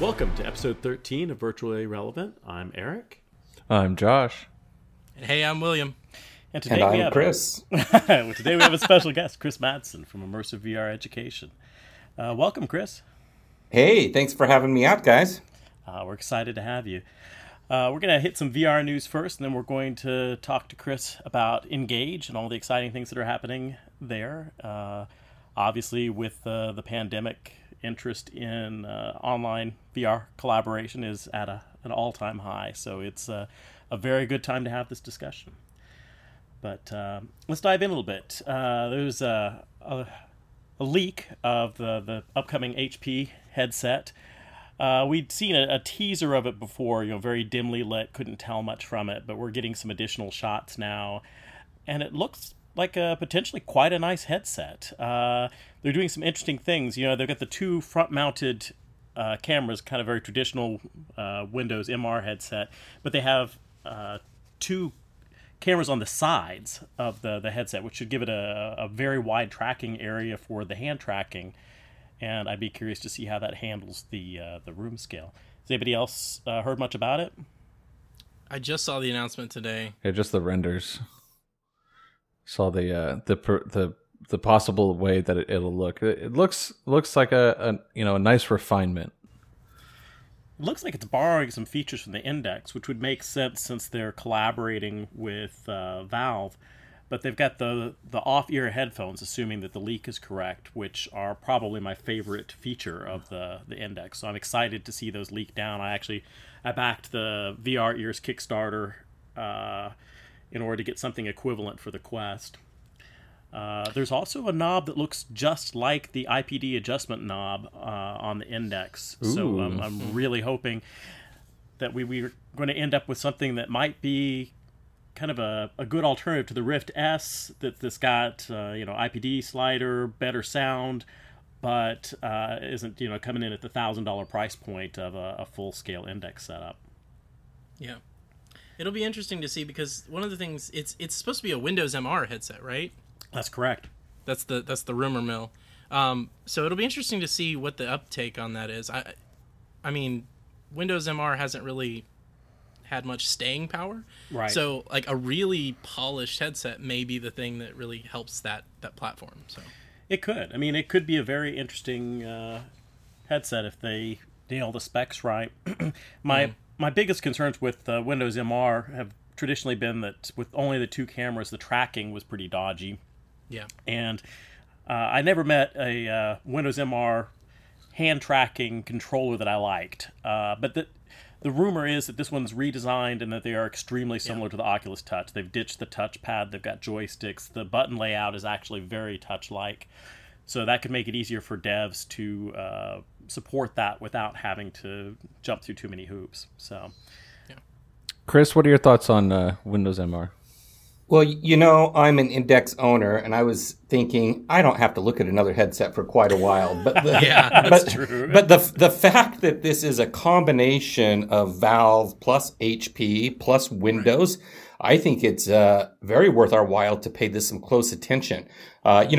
Welcome to episode 13 of Virtually Relevant. I'm Eric. I'm Josh. And hey, I'm William. And today and I'm Chris. Today we have a special guest, Chris Madsen from Immersive VR Education. Welcome, Chris. Hey, thanks for having me out, guys. We're excited to have you. We're going to hit some VR news first, and then we're going to talk to Chris about Engage and all the exciting things that are happening there. Obviously, with the pandemic, interest in online VR collaboration is at an all-time high, so it's a very good time to have this discussion. But let's dive in a little bit. There's a leak of the upcoming HP headset. We'd seen a teaser of it before, very dimly lit, couldn't tell much from it, but we're getting some additional shots now, and it looks like potentially quite a nice headset. They're doing some interesting things. They've got the two front-mounted cameras, kind of very traditional Windows MR headset, but they have two cameras on the sides of the headset, which should give it a very wide tracking area for the hand tracking. And I'd be curious to see how that handles the room scale. Has anybody else heard much about it? I just saw the announcement today. Yeah, just the renders. Saw the possible way that it'll look. It looks like a nice refinement. It looks like it's borrowing some features from the Index, which would make sense since they're collaborating with Valve. But they've got the off-ear headphones, assuming that the leak is correct, which are probably my favorite feature of the Index. So I'm excited to see those leak down. I backed the VR Ears Kickstarter in order to get something equivalent for the Quest. There's also a knob that looks just like the IPD adjustment knob on the Index. Ooh. So I'm really hoping that we're going to end up with something that might be kind of a good alternative to the Rift S, that's got IPD slider, better sound, but isn't coming in at the $1,000 price point of a full-scale Index setup. Yeah. It'll be interesting to see, because one of the things, it's supposed to be a Windows MR headset, right? That's correct. That's the rumor mill. So it'll be interesting to see what the uptake on that is. I mean, Windows MR hasn't really had much staying power, right? So like a really polished headset may be the thing that really helps that platform. So it could. I mean, it could be a very interesting headset if they nail the specs right. My biggest concerns with Windows MR have traditionally been that with only the two cameras, the tracking was pretty dodgy. Yeah. And I never met a Windows MR hand tracking controller that I liked. But the rumor is that this one's redesigned and that they are extremely similar to the Oculus Touch. They've ditched the touchpad. They've got joysticks. The button layout is actually very touch-like. So that could make it easier for devs to support that without having to jump through too many hoops. So, yeah. Chris, what are your thoughts on Windows MR? Well, I'm an Index owner, and I was thinking I don't have to look at another headset for quite a while. But true. But the fact that this is a combination of Valve plus HP plus Windows, right. I think it's very worth our while to pay this some close attention. The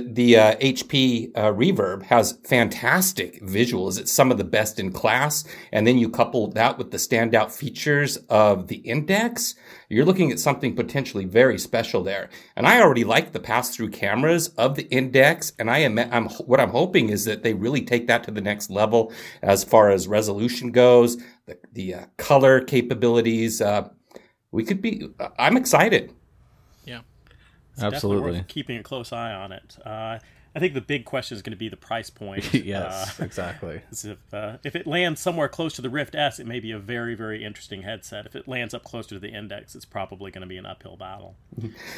HP Reverb has fantastic visuals. It's some of the best in class. And then you couple that with the standout features of the Index. You're looking at something potentially very special there. And I already like the pass-through cameras of the Index. And what I'm hoping is that they really take that to the next level as far as resolution goes, the color capabilities. I'm excited. It's absolutely worth keeping a close eye on it. I think the big question is going to be the price point. Yes, exactly. If it lands somewhere close to the Rift S, it may be a very, very interesting headset. If it lands up closer to the Index, it's probably going to be an uphill battle.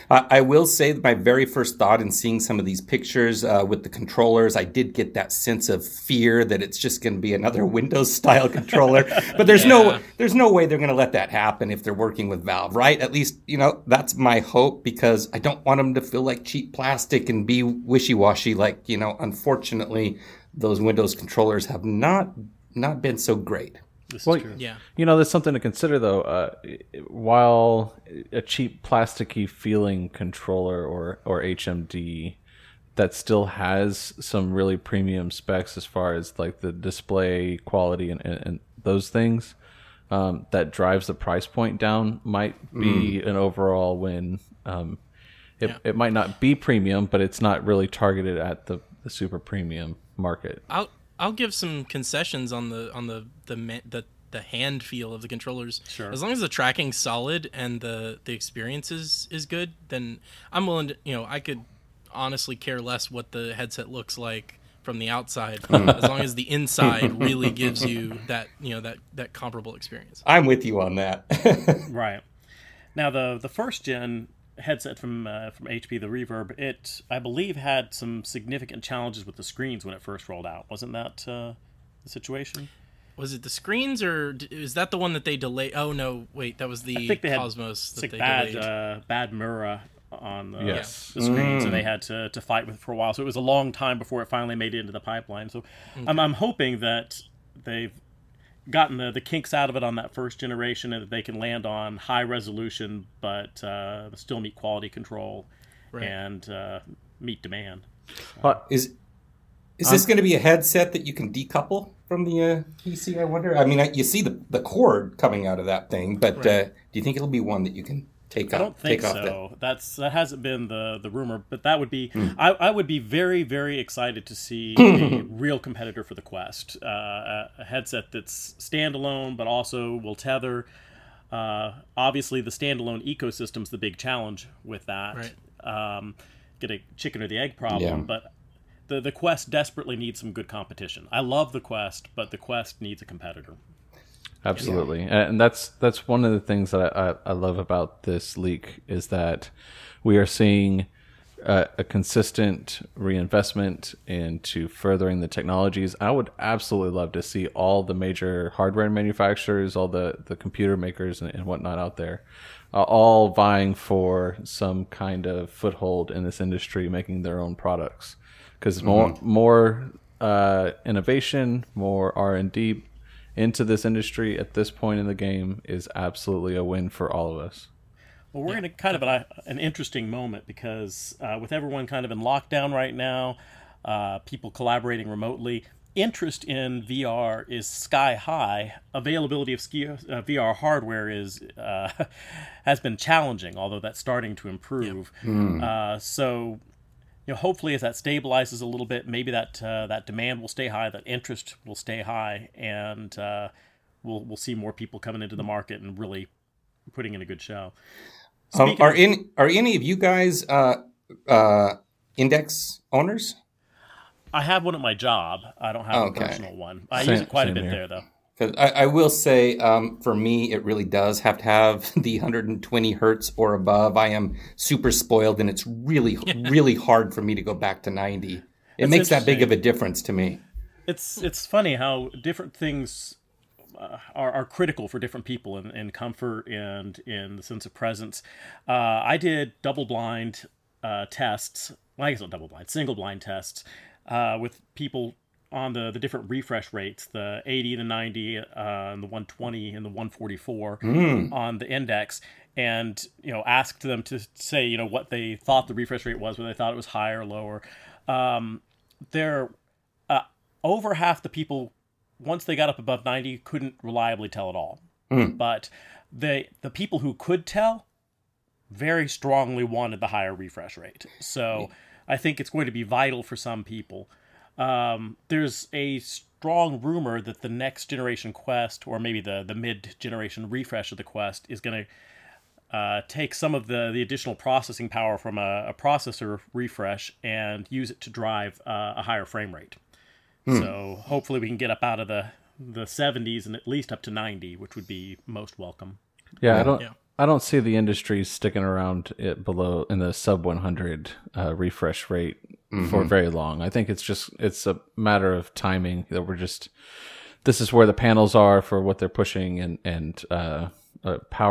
I will say that my very first thought in seeing some of these pictures with the controllers, I did get that sense of fear that it's just going to be another Windows-style controller. But there's no way they're going to let that happen if they're working with Valve, right? At least, that's my hope, because I don't want them to feel like cheap plastic and be wishy-washy. Unfortunately, those Windows controllers have not been so great. This is true. Yeah. You know, there's something to consider, though. While a cheap, plasticky feeling controller or HMD that still has some really premium specs as far as like the display quality and those things, that drives the price point down might be an overall win. It might not be premium, but it's not really targeted at the super premium market. I'll give some concessions on the hand feel of the controllers. Sure. As long as the tracking's solid and the experience is good, then I'm willing to, I could honestly care less what the headset looks like from the outside, as long as the inside really gives you that comparable experience. I'm with you on that. Right. Now the first gen headset from HP, the Reverb, it I believe had some significant challenges with the screens when it first rolled out. Wasn't that the situation? Was it the screens, or is that the one that they delayed? Oh no, wait, that was the I think they Cosmos had, that like they bad, delayed. Bad Mura on the screens, and they had to fight with it for a while. So it was a long time before it finally made it into the pipeline. So I'm hoping that they've gotten the kinks out of it on that first generation, and that they can land on high resolution but still meet quality control and meet demand. Is this going to be a headset that you can decouple from the PC, I wonder? I mean, you see the cord coming out of that thing, but do you think it'll be one that you can take off? I don't think so. That hasn't been the rumor, but that would be... I would be very, very excited to see a real competitor for the Quest. A headset that's standalone, but also will tether. Obviously, the standalone ecosystem's the big challenge with that. Right. Get a chicken or the egg problem, but... The Quest desperately needs some good competition. I love the Quest, but the Quest needs a competitor. Absolutely. Yeah. And that's one of the things that I love about this leak, is that we are seeing a consistent reinvestment into furthering the technologies. I would absolutely love to see all the major hardware manufacturers, all the computer makers and whatnot out there, all vying for some kind of foothold in this industry, making their own products. Because more innovation, more R&D into this industry at this point in the game is absolutely a win for all of us. Well, we're in a kind of an interesting moment, because with everyone kind of in lockdown right now, people collaborating remotely, interest in VR is sky high. Availability of VR hardware has been challenging, although that's starting to improve. Yep. So... hopefully as that stabilizes a little bit, maybe that demand will stay high, that interest will stay high, and we'll see more people coming into the market and really putting in a good show. Are any of you guys Index owners? I have one at my job. I don't have a personal one. I use it quite a bit there, though. Because I will say, for me, it really does have to have the 120 hertz or above. I am super spoiled, and it's really, really hard for me to go back to 90. It makes that big of a difference to me. It's funny how different things are critical for different people in comfort and in the sense of presence. I did double-blind tests. Well, I guess not double-blind, single-blind tests with people on the different refresh rates, the 80, the 90, and the 120, and the 144 on the Index, and asked them to say what they thought the refresh rate was, whether they thought it was high or lower. Over half the people, once they got up above 90, couldn't reliably tell at all. But the people who could tell very strongly wanted the higher refresh rate. So I think it's going to be vital for some people. There's a strong rumor that the next generation Quest, or maybe the mid-generation refresh of the Quest, is going to take some of the additional processing power from a processor refresh and use it to drive a higher frame rate. So hopefully we can get up out of the 70s and at least up to 90, which would be most welcome. I don't see the industry sticking around it below in the sub 100 refresh rate for very long. I think it's a matter of timing that this is where the panels are for what they're pushing and power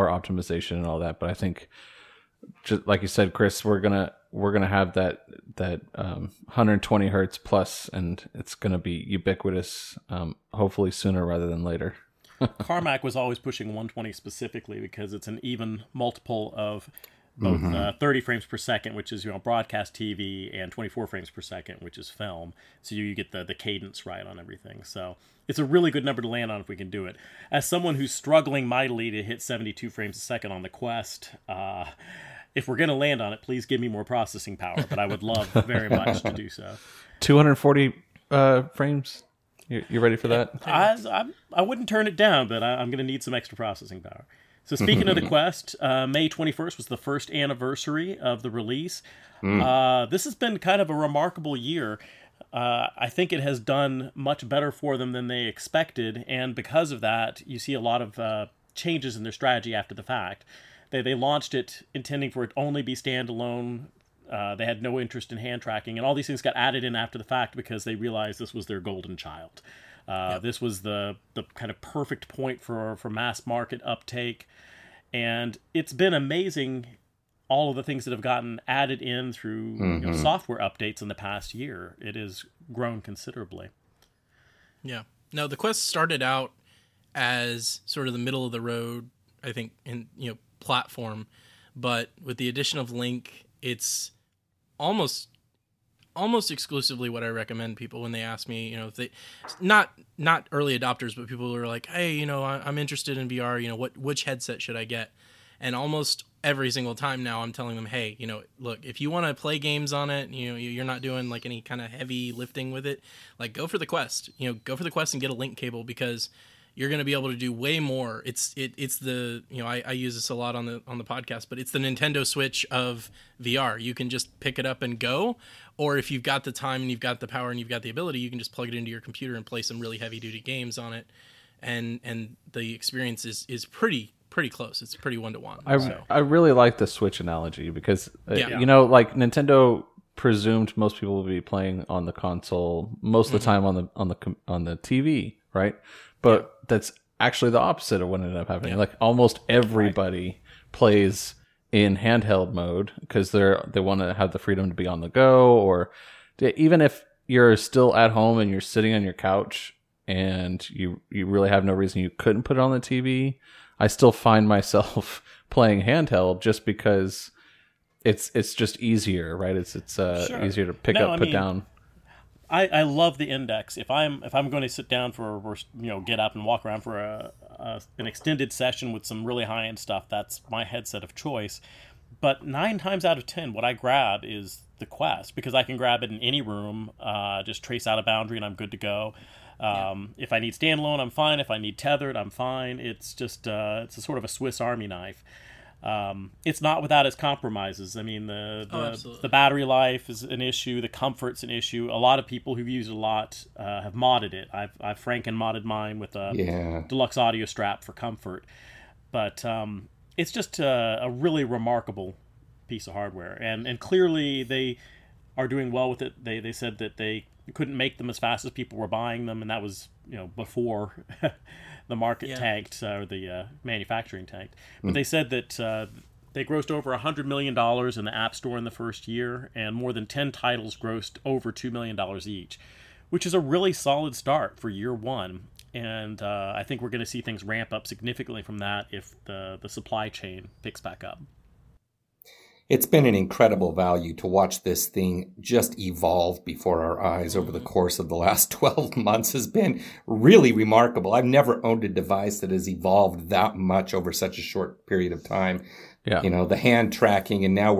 optimization and all that. But I think, just like you said, Chris, we're gonna have that 120 hertz plus, and it's gonna be ubiquitous. Hopefully sooner rather than later. Carmack was always pushing 120 specifically because it's an even multiple of both 30 frames per second, which is, you know, broadcast TV, and 24 frames per second, which is film. So you get the cadence right on everything. So it's a really good number to land on if we can do it. As someone who's struggling mightily to hit 72 frames a second on the Quest, if we're going to land on it, please give me more processing power. But I would love very much to do so. 240 frames? You ready for that? I wouldn't turn it down, but I'm going to need some extra processing power. So speaking of the Quest, May 21st was the first anniversary of the release. This has been kind of a remarkable year. I think it has done much better for them than they expected. And because of that, you see a lot of changes in their strategy after the fact. They launched it intending for it to only be standalone. They had no interest in hand tracking. And all these things got added in after the fact because they realized this was their golden child. This was the kind of perfect point for mass market uptake. And it's been amazing, all of the things that have gotten added in through software updates in the past year. It has grown considerably. Yeah. No, the Quest started out as sort of the middle of the road, I think, in platform. But with the addition of Link, it's almost exclusively what I recommend people when they ask me, if they not early adopters, but people who are like, hey, I'm interested in VR, which headset should I get? And almost every single time now I'm telling them, hey, look, if you want to play games on it, you're not doing like any kind of heavy lifting with it, like go for the Quest, go for the Quest and get a Link cable because you're going to be able to do way more. It's the, I use this a lot on the podcast, but it's the Nintendo Switch of VR. You can just pick it up and go, or if you've got the time and you've got the power and you've got the ability, you can just plug it into your computer and play some really heavy duty games on it. And the experience is pretty close. It's pretty 1-to-1. I really like the Switch analogy because, like Nintendo presumed most people will be playing on the console most of the time on the TV, right? But that's actually the opposite of what ended up happening. Yeah. Like almost everybody plays in handheld mode because they want to have the freedom to be on the go, or even if you're still at home and you're sitting on your couch and you really have no reason you couldn't put it on the TV. I still find myself playing handheld just because it's just easier, right? It's easier to pick up, put down. I love the Index. If I'm going to sit down for get up and walk around for an extended session with some really high end stuff, that's my headset of choice. But 9 times out of 10, what I grab is the Quest because I can grab it in any room, just trace out a boundary, and I'm good to go. If I need standalone, I'm fine. If I need tethered, I'm fine. It's just it's a sort of a Swiss Army knife. It's not without its compromises. I mean, the battery life is an issue. The comfort's an issue. A lot of people who've used it a lot have modded it. I've Franken-modded mine with a deluxe audio strap for comfort. But it's just a really remarkable piece of hardware. And clearly they are doing well with it. They said that they couldn't make them as fast as people were buying them, and that was before the market tanked, or the manufacturing tanked. But they said that they grossed over $100 million in the App Store in the first year, and more than 10 titles grossed over $2 million each, which is a really solid start for year one. And I think we're going to see things ramp up significantly from that if the supply chain picks back up. It's been an incredible value to watch this thing just evolve before our eyes over the course of the last 12 months has been really remarkable. I've never owned a device that has evolved that much over such a short period of time. Yeah. The hand tracking, and now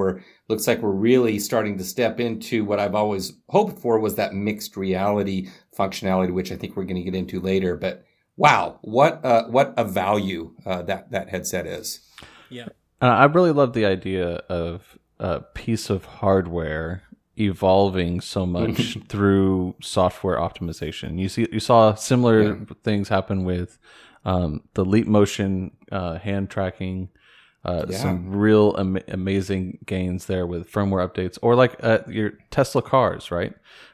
looks like we're really starting to step into what I've always hoped for was that mixed reality functionality, which I think we're going to get into later. But wow, what a value that headset is. Yeah. I really love the idea of a piece of hardware evolving so much through software optimization. You saw similar things happen with the Leap Motion hand tracking. Some real amazing gains there with firmware updates, or like your Tesla cars, right?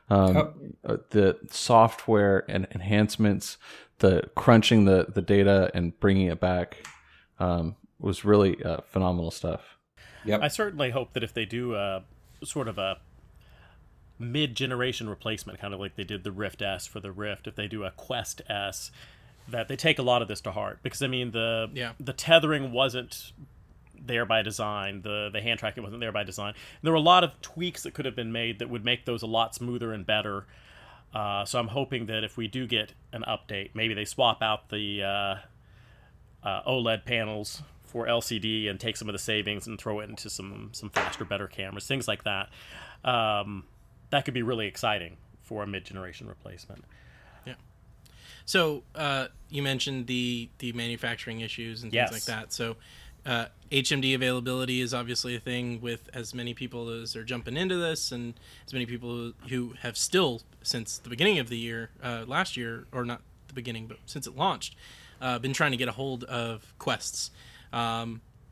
The software and enhancements, the crunching the data and bringing it back. Was really phenomenal stuff. Yep. I certainly hope that if they do sort of a mid-generation replacement, kind of like they did the Rift S for the Rift, if they do a Quest S, that they take a lot of this to heart, because I mean the tethering wasn't there by design, the hand tracking wasn't there by design. And there were a lot of tweaks that could have been made that would make those a lot smoother and better. So I'm hoping that if we do get an update, maybe they swap out the OLED panels for LCD and take some of the savings and throw it into some faster, better cameras, things like that. That could be really exciting for a mid-generation replacement. Yeah. So you mentioned the manufacturing issues and things like that. So HMD availability is obviously a thing with as many people as are jumping into this, and as many people who have still, since the beginning of the year, last year, or not the beginning, but since it launched, been trying to get a hold of Quests.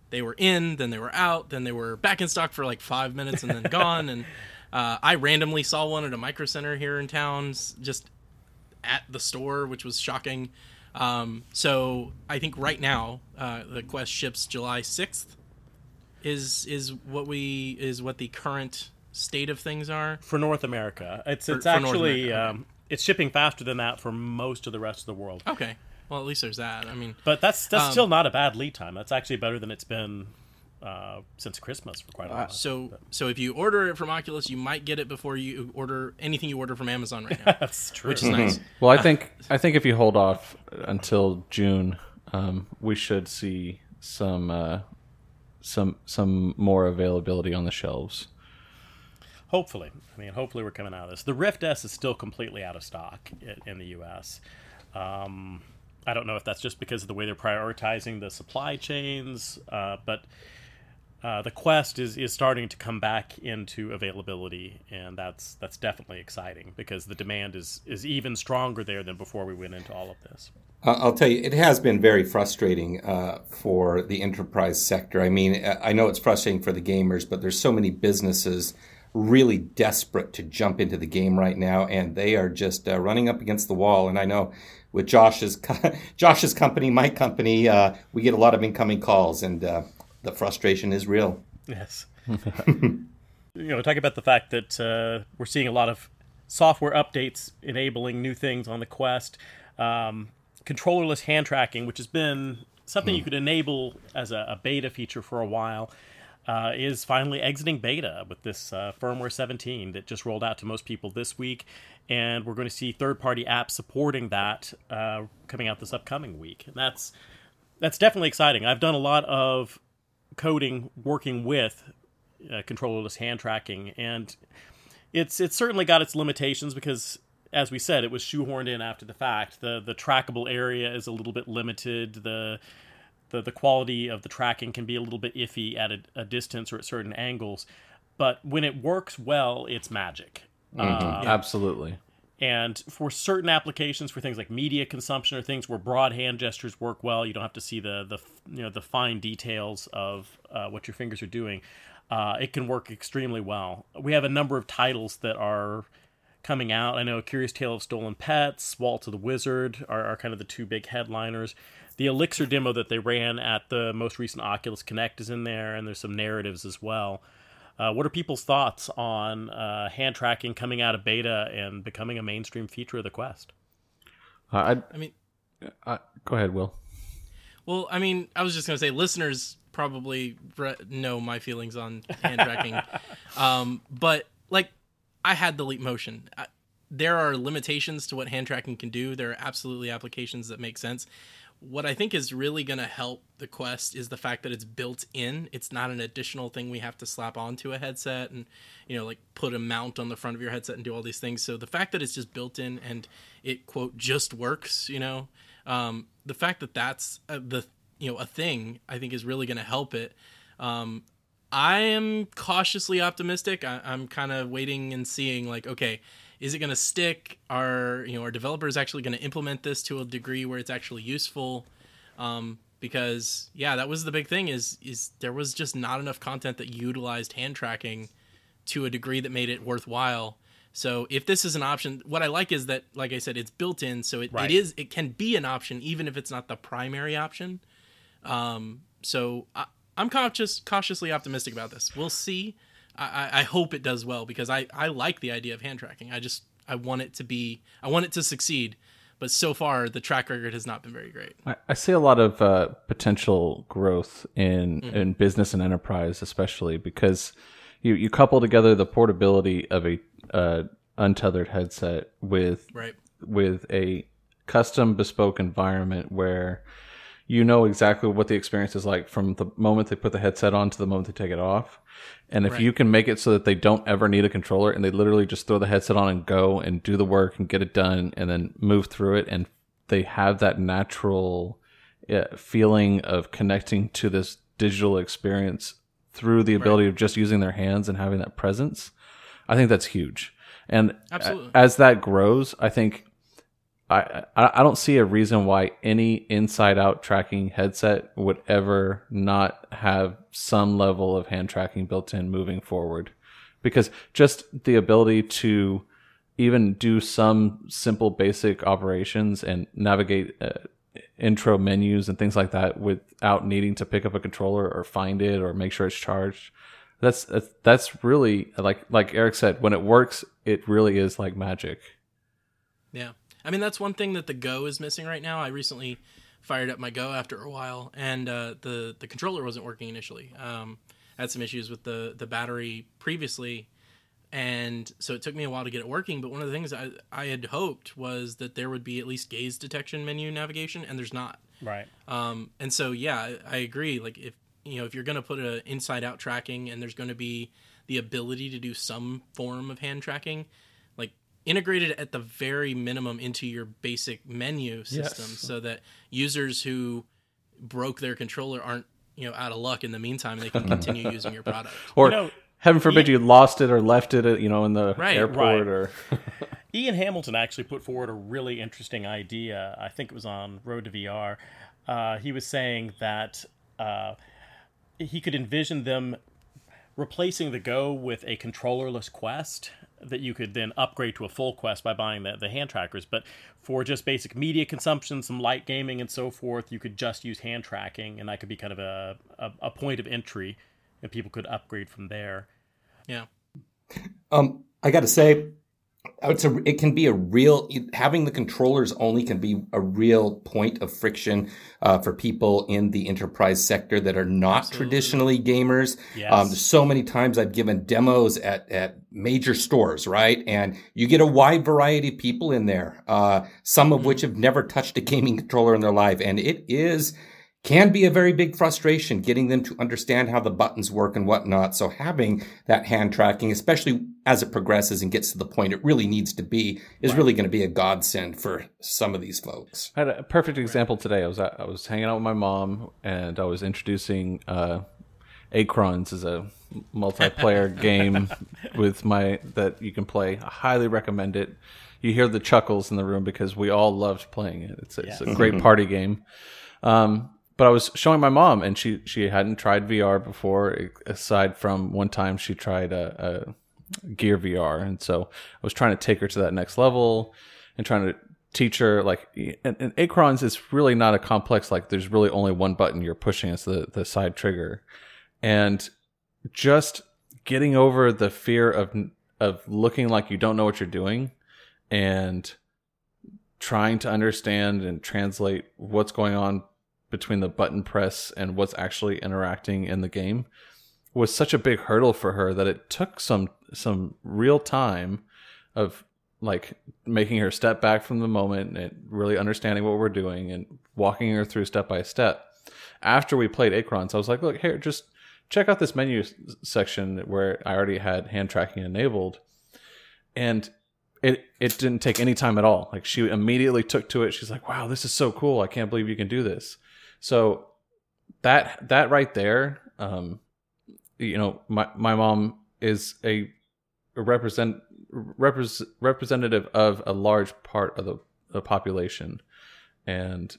They were in, then they were out, then they were back in stock for like 5 minutes and then gone. And I randomly saw one at a Micro Center here in town, just at the store, which was shocking. So I think right now the Quest ships July 6th is what the current state of things are for North America. It's shipping faster than that for most of the rest of the world. Okay. Well, at least there's that. I mean, but that's still not a bad lead time. That's actually better than it's been since Christmas for quite a while. So if you order it from Oculus, you might get it before you order anything you order from Amazon right now. That's true, which is nice. Well, I think if you hold off until June, we should see some more availability on the shelves. Hopefully, we're coming out of this. The Rift S is still completely out of stock in the U.S. I don't know if that's just because of the way they're prioritizing the supply chains, but the Quest is starting to come back into availability, and that's definitely exciting because the demand is even stronger there than before we went into all of this. I'll tell you, it has been very frustrating for the enterprise sector. I mean, I know it's frustrating for the gamers, but there's so many businesses really desperate to jump into the game right now, and they are just running up against the wall. And I know with Josh's company, my company, we get a lot of incoming calls, and the frustration is real. Yes. Talk about the fact that we're seeing a lot of software updates enabling new things on the Quest. Controllerless hand tracking, which has been something you could enable as a beta feature for a while, is finally exiting beta with this firmware 17 that just rolled out to most people this week. And we're going to see third-party apps supporting that coming out this upcoming week. And that's definitely exciting. I've done a lot of coding working with controllerless hand tracking, and it's certainly got its limitations because, as we said, it was shoehorned in after the fact. The trackable area is a little bit limited. The quality of the tracking can be a little bit iffy at a distance or at certain angles, but when it works well, it's magic. Absolutely. And for certain applications, for things like media consumption or things where broad hand gestures work well, you don't have to see the fine details of what your fingers are doing. It can work extremely well. We have a number of titles that are coming out. I know A Curious Tale of Stolen Pets, Waltz of the Wizard are kind of the two big headliners. The Elixir demo that they ran at the most recent Oculus Connect is in there, and there's some narratives as well. What are people's thoughts on hand tracking coming out of beta and becoming a mainstream feature of the Quest? Go ahead, Will. Well, I was just going to say, listeners probably know my feelings on hand tracking, but like I had the Leap Motion. There are limitations to what hand tracking can do. There are absolutely applications that make sense. What I think is really going to help the Quest is the fact that it's built in. It's not an additional thing we have to slap onto a headset and, like put a mount on the front of your headset and do all these things. So the fact that it's just built in and it, quote, just works, the fact that that's a thing, I think is really going to help it. I am cautiously optimistic. I'm kind of waiting and seeing like, okay, is it going to stick? Are developers actually going to implement this to a degree where it's actually useful? Because that was the big thing is there was just not enough content that utilized hand tracking to a degree that made it worthwhile. So if this is an option, what I like is that, like I said, it's built in. So it can be an option, even if it's not the primary option. So I'm cautiously optimistic about this. We'll see. I hope it does well because I like the idea of hand tracking. I want it to succeed, But so far, the track record has not been very great. I see a lot of potential growth in business and enterprise, especially because you couple together the portability of a untethered headset with a custom bespoke environment where you know exactly what the experience is like from the moment they put the headset on to the moment they take it off. And if you can make it so that they don't ever need a controller and they literally just throw the headset on and go and do the work and get it done and then move through it, and they have that natural feeling of connecting to this digital experience through the ability of just using their hands and having that presence, I think that's huge. And as that grows, I think I don't see a reason why any inside-out tracking headset would ever not have some level of hand tracking built in moving forward. Because just the ability to even do some simple basic operations and navigate intro menus and things like that without needing to pick up a controller or find it or make sure it's charged, that's really, like Eric said, when it works, it really is like magic. Yeah. I mean, that's one thing that the Go is missing right now. I recently fired up my Go after a while, and the controller wasn't working initially. I had some issues with the battery previously, and so it took me a while to get it working. But one of the things I had hoped was that there would be at least gaze detection menu navigation, and there's not. Right. And so, yeah, I agree. Like, if you're going to put an inside-out tracking and there's going to be the ability to do some form of hand tracking, integrated at the very minimum into your basic menu system, so that users who broke their controller aren't, out of luck in the meantime. They can continue using your product. Or heaven forbid you lost it or left it, in the airport. Right. Or Ian Hamilton actually put forward a really interesting idea. I think it was on Road to VR. He was saying that he could envision them replacing the Go with a controllerless Quest that you could then upgrade to a full Quest by buying the hand trackers. But for just basic media consumption, some light gaming and so forth, you could just use hand tracking, and that could be kind of a point of entry, and people could upgrade from there. Yeah. I got to say, it can be a real, having the controllers only can be a real point of friction for people in the enterprise sector that are not traditionally gamers. Yes. So many times I've given demos at major stores, right? And you get a wide variety of people in there, some of which have never touched a gaming controller in their life. And it can be a very big frustration getting them to understand how the buttons work and whatnot. So having that hand tracking, especially as it progresses and gets to the point it really needs to be, is really going to be a godsend for some of these folks. I had a perfect example today. I was hanging out with my mom, and I was introducing Acorns as a multiplayer game with that you can play. I highly recommend it. You hear the chuckles in the room because we all loved playing it. It's a great party game. But I was showing my mom, and she hadn't tried VR before, aside from one time she tried a Gear VR. And so I was trying to take her to that next level and trying to teach her, and Acorns is really not a complex, there's really only one button you're pushing. It's the side trigger. And just getting over the fear of looking like you don't know what you're doing and trying to understand and translate what's going on between the button press and what's actually interacting in the game was such a big hurdle for her that it took some real time of making her step back from the moment and really understanding what we're doing and walking her through step by step. After we played Acorns, I was like, look, here, just check out this menu section where I already had hand tracking enabled. And it didn't take any time at all. She immediately took to it. She's like, wow, this is so cool. I can't believe you can do this. So that right there, my mom is a representative of a large part of the population, and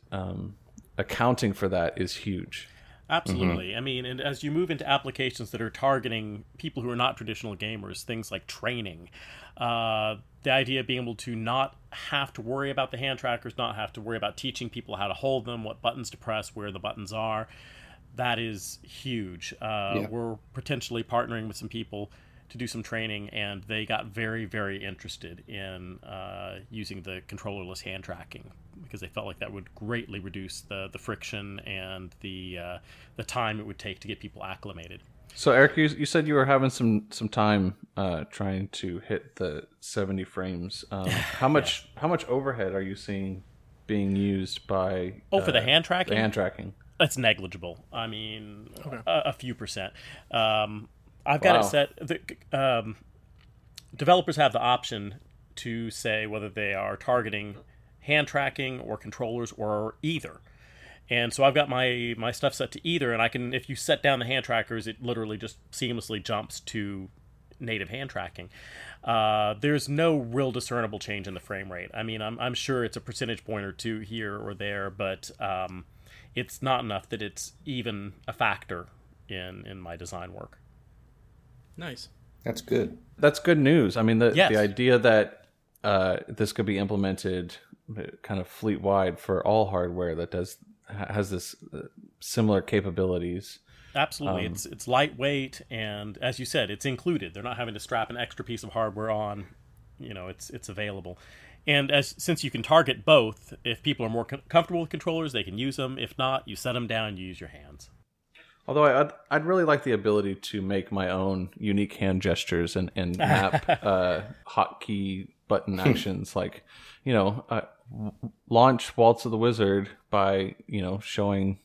accounting for that is huge. Absolutely. Mm-hmm. I mean, and as you move into applications that are targeting people who are not traditional gamers, things like training, the idea of being able to not have to worry about the hand trackers, not have to worry about teaching people how to hold them, what buttons to press, where the buttons are, that is huge. We're potentially partnering with some people to do some training, and they got very, very interested in using the controllerless hand tracking, because they felt like that would greatly reduce the friction and the time it would take to get people acclimated. So Eric, you said you were having some time trying to hit the 70 frames. How much overhead are you seeing being used by for the hand tracking? The hand tracking. That's negligible. I mean, okay. a few percent. I've got it set. The, developers have the option to say whether they are targeting hand tracking or controllers or either. And so I've got my stuff set to either, and I can, if you set down the hand trackers, it literally just seamlessly jumps to native hand tracking. There's no real discernible change in the frame rate. I mean, I'm sure it's a percentage point or two here or there, but it's not enough that it's even a factor in my design work. Nice. That's good. That's good news. I mean, the idea that this could be implemented kind of fleet wide for all hardware that has this similar capabilities. Absolutely. It's lightweight, and as you said, it's included. They're not having to strap an extra piece of hardware on. You know, it's available. And since you can target both, if people are more comfortable with controllers, they can use them. If not, you set them down, you use your hands. Although I'd really like the ability to make my own unique hand gestures and map hotkey button actions, like, you know, launch Waltz of the Wizard by, you know, showing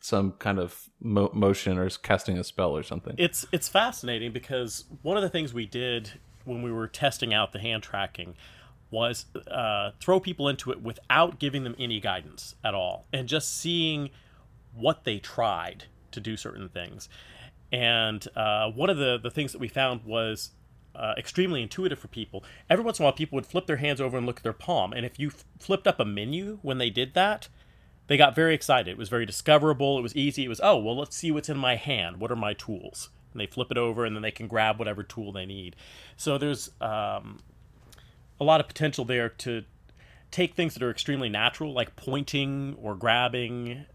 some kind of motion or casting a spell or something. It's fascinating, because one of the things we did when we were testing out the hand tracking was throw people into it without giving them any guidance at all, and just seeing what they tried to do certain things. And one of the things that we found was extremely intuitive for people. Every once in a while, people would flip their hands over and look at their palm, and if you flipped up a menu when they did that, they got very excited. It was very discoverable. It was easy. It was, oh, well, let's see what's in my hand. What are my tools? And they flip it over, and then they can grab whatever tool they need. So there's a lot of potential there to take things that are extremely natural, like pointing or grabbing,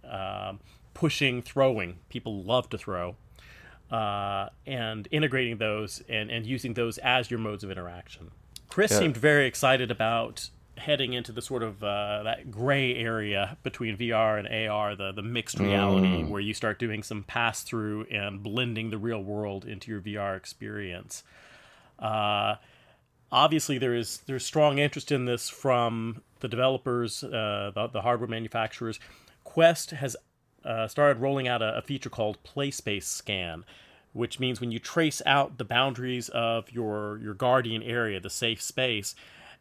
pushing, throwing. People love to throw. And integrating those and using those as your modes of interaction. Chris seemed very excited about heading into the sort of that gray area between VR and AR, the mixed reality, where you start doing some pass-through and blending the real world into your VR experience. Obviously, there's strong interest in this from the developers, the hardware manufacturers. Quest has started rolling out a feature called Play Space Scan, which means when you trace out the boundaries of your guardian area, the safe space,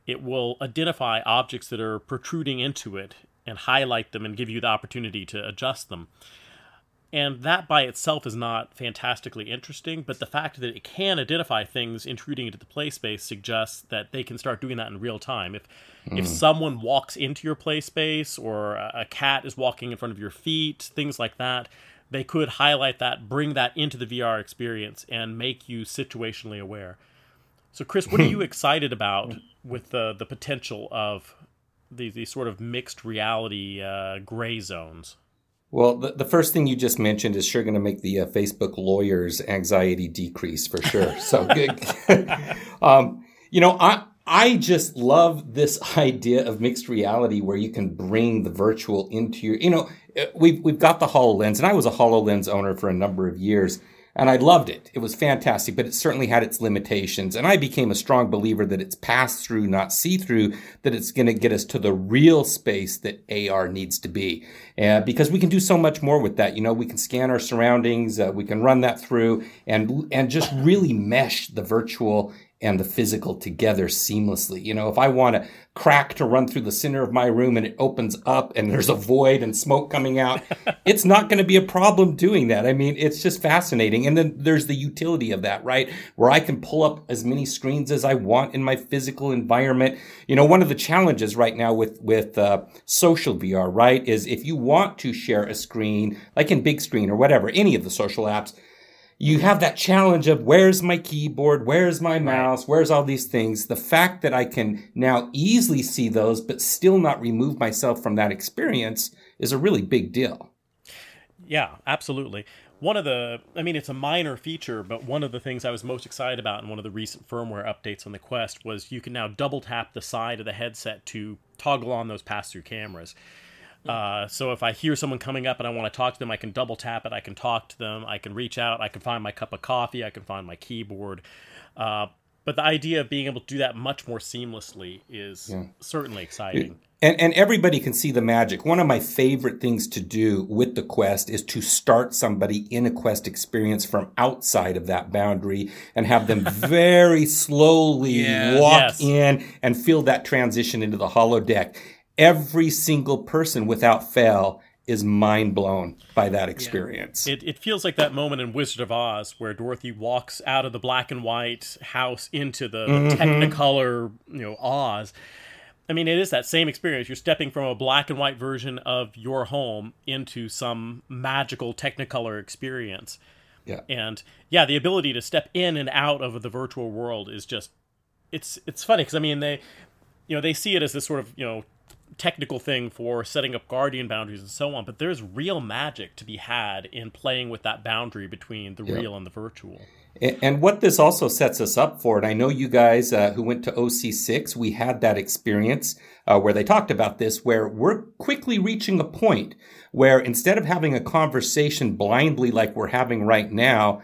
it will identify objects that are protruding into it and highlight them and give you the opportunity to adjust them. And that by itself is not fantastically interesting, but the fact that it can identify things intruding into the play space suggests that they can start doing that in real time. If someone walks into your play space, or a cat is walking in front of your feet, things like that, they could highlight that, bring that into the VR experience, and make you situationally aware. So Chris, what are you excited about with the potential of these sort of mixed reality gray zones? Well, the first thing you just mentioned is sure going to make the Facebook lawyers' anxiety decrease for sure. So, you know, I just love this idea of mixed reality where you can bring the virtual into your, you know, we've got the HoloLens, and I was a HoloLens owner for a number of years, and I loved it. It was fantastic, but it certainly had its limitations. And I became a strong believer that it's pass-through, not see-through, that it's going to get us to the real space that AR needs to be. Because we can do so much more with that. You know, we can scan our surroundings, we can run that through, and just really mesh the virtual and the physical together seamlessly. You know, if I want a crack to run through the center of my room and it opens up and there's a void and smoke coming out, it's not going to be a problem doing that. I mean, it's just fascinating. And then there's the utility of that, right? Where I can pull up as many screens as I want in my physical environment. You know, one of the challenges right now with social VR, right, is if you want to share a screen, like in Big Screen or whatever, any of the social apps, you have that challenge of where's my keyboard, where's my mouse, where's all these things. The fact that I can now easily see those but still not remove myself from that experience is a really big deal. Yeah, absolutely. one of the, I mean, it's a minor feature, but one of the things I was most excited about in one of the recent firmware updates on the Quest was you can now double tap the side of the headset to toggle on those pass-through cameras. So if I hear someone coming up and I want to talk to them, I can double tap it. I can talk to them. I can reach out. I can find my cup of coffee. I can find my keyboard. But the idea of being able to do that much more seamlessly is certainly exciting. And everybody can see the magic. One of my favorite things to do with the Quest is to start somebody in a Quest experience from outside of that boundary and have them very slowly walk in and feel that transition into the holodeck. Every single person without fail is mind blown by that experience. Yeah. It feels like that moment in Wizard of Oz where Dorothy walks out of the black and white house into the Technicolor, Oz. I mean, it is that same experience. You're stepping from a black and white version of your home into some magical Technicolor experience. Yeah. And the ability to step in and out of the virtual world is just, it's funny because I mean, they see it as this sort of, technical thing for setting up guardian boundaries and so on, but there's real magic to be had in playing with that boundary between the real and the virtual. And what this also sets us up for, and I know you guys who went to OC6, we had that experience where they talked about this, where we're quickly reaching a point where instead of having a conversation blindly like we're having right now,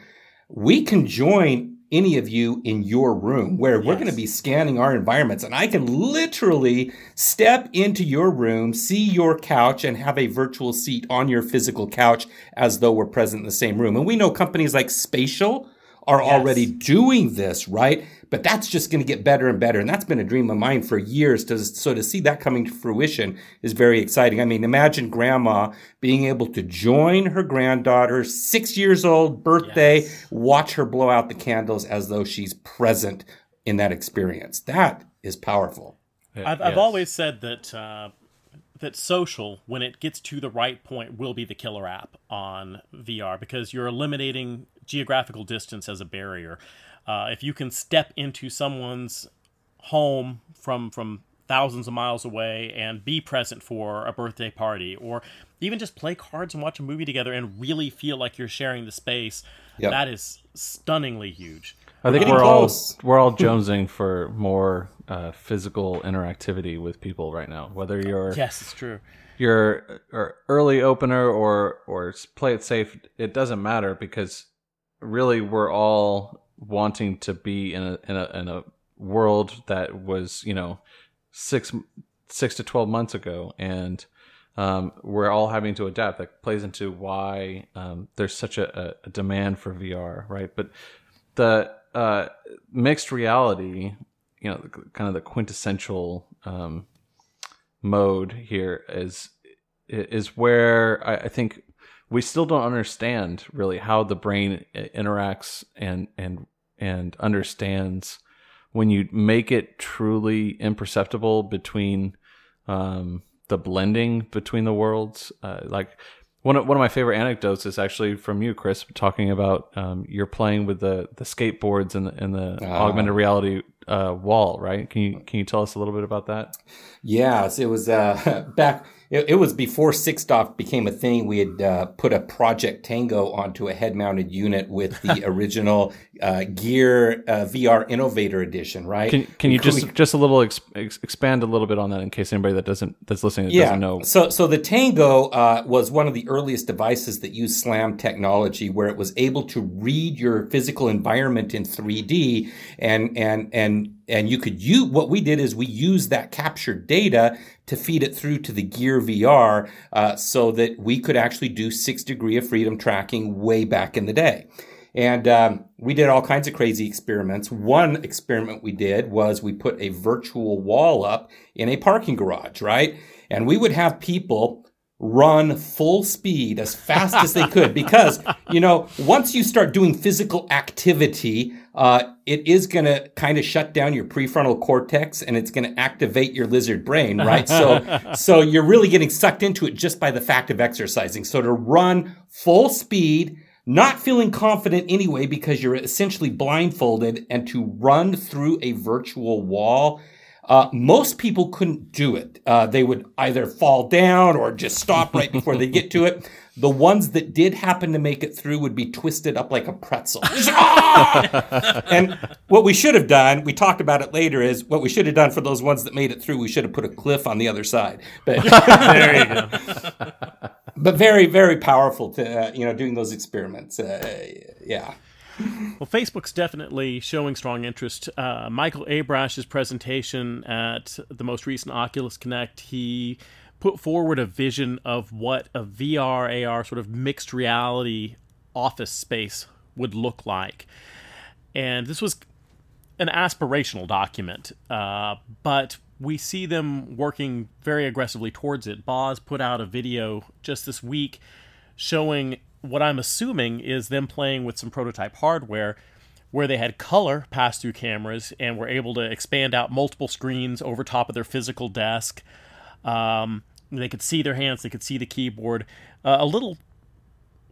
we can join any of you in your room where we're going to be scanning our environments. And I can literally step into your room, see your couch, and have a virtual seat on your physical couch as though we're present in the same room. And we know companies like Spatial are already doing this, right? But that's just going to get better and better. And that's been a dream of mine for years. So to see that coming to fruition is very exciting. I mean, imagine grandma being able to join her granddaughter, 6 years old, birthday, watch her blow out the candles as though she's present in that experience. That is powerful. I've always said that that social, when it gets to the right point, will be the killer app on VR because you're eliminating geographical distance as a barrier. If you can step into someone's home from thousands of miles away and be present for a birthday party or even just play cards and watch a movie together and really feel like you're sharing the space, that is stunningly huge. I think we're all jonesing for more physical interactivity with people right now, whether you're it's true. You're an early opener or play it safe, it doesn't matter because really we're all wanting to be in a world that was 6 to 12 months ago, and we're all having to adapt. That plays into why there's such a demand for VR, right? But the mixed reality, kind of the quintessential mode here is where I think we still don't understand really how the brain interacts and understands when you make it truly imperceptible between the blending between the worlds. Like one of my favorite anecdotes is actually from you, Chris, talking about you're playing with the skateboards and the augmented reality wall, right? Can you tell us a little bit about that? Yes, it was back. It was before Sixdoff became a thing. We had put a Project Tango onto a head-mounted unit with the original Gear VR Innovator Edition, right? Can you just a little expand a little bit on that in case anybody that's listening that doesn't know? So the Tango was one of the earliest devices that used SLAM technology, where it was able to read your physical environment in 3D and you could use, what we did is we used that captured data to feed it through to the Gear VR so that we could actually do 6 degree of freedom tracking way back in the day. And we did all kinds of crazy experiments. One experiment we did was we put a virtual wall up in a parking garage, right? And we would have people run full speed as fast as they could because, once you start doing physical activity, it is going to kind of shut down your prefrontal cortex and it's going to activate your lizard brain, right? So you're really getting sucked into it just by the fact of exercising. So to run full speed, not feeling confident anyway because you're essentially blindfolded, and to run through a virtual wall, most people couldn't do it. They would either fall down or just stop right before they get to it. The ones that did happen to make it through would be twisted up like a pretzel. And what we should have done, we talked about it later, is what we should have done for those ones that made it through, we should have put a cliff on the other side. But there you go. But very, very powerful to, doing those experiments. Yeah. Well, Facebook's definitely showing strong interest. Michael Abrash's presentation at the most recent Oculus Connect, he put forward a vision of what a VR, AR sort of mixed reality office space would look like. And this was an aspirational document, but we see them working very aggressively towards it. Boz put out a video just this week showing what I'm assuming is them playing with some prototype hardware where they had color pass through cameras and were able to expand out multiple screens over top of their physical desk. They could see their hands, they could see the keyboard. A little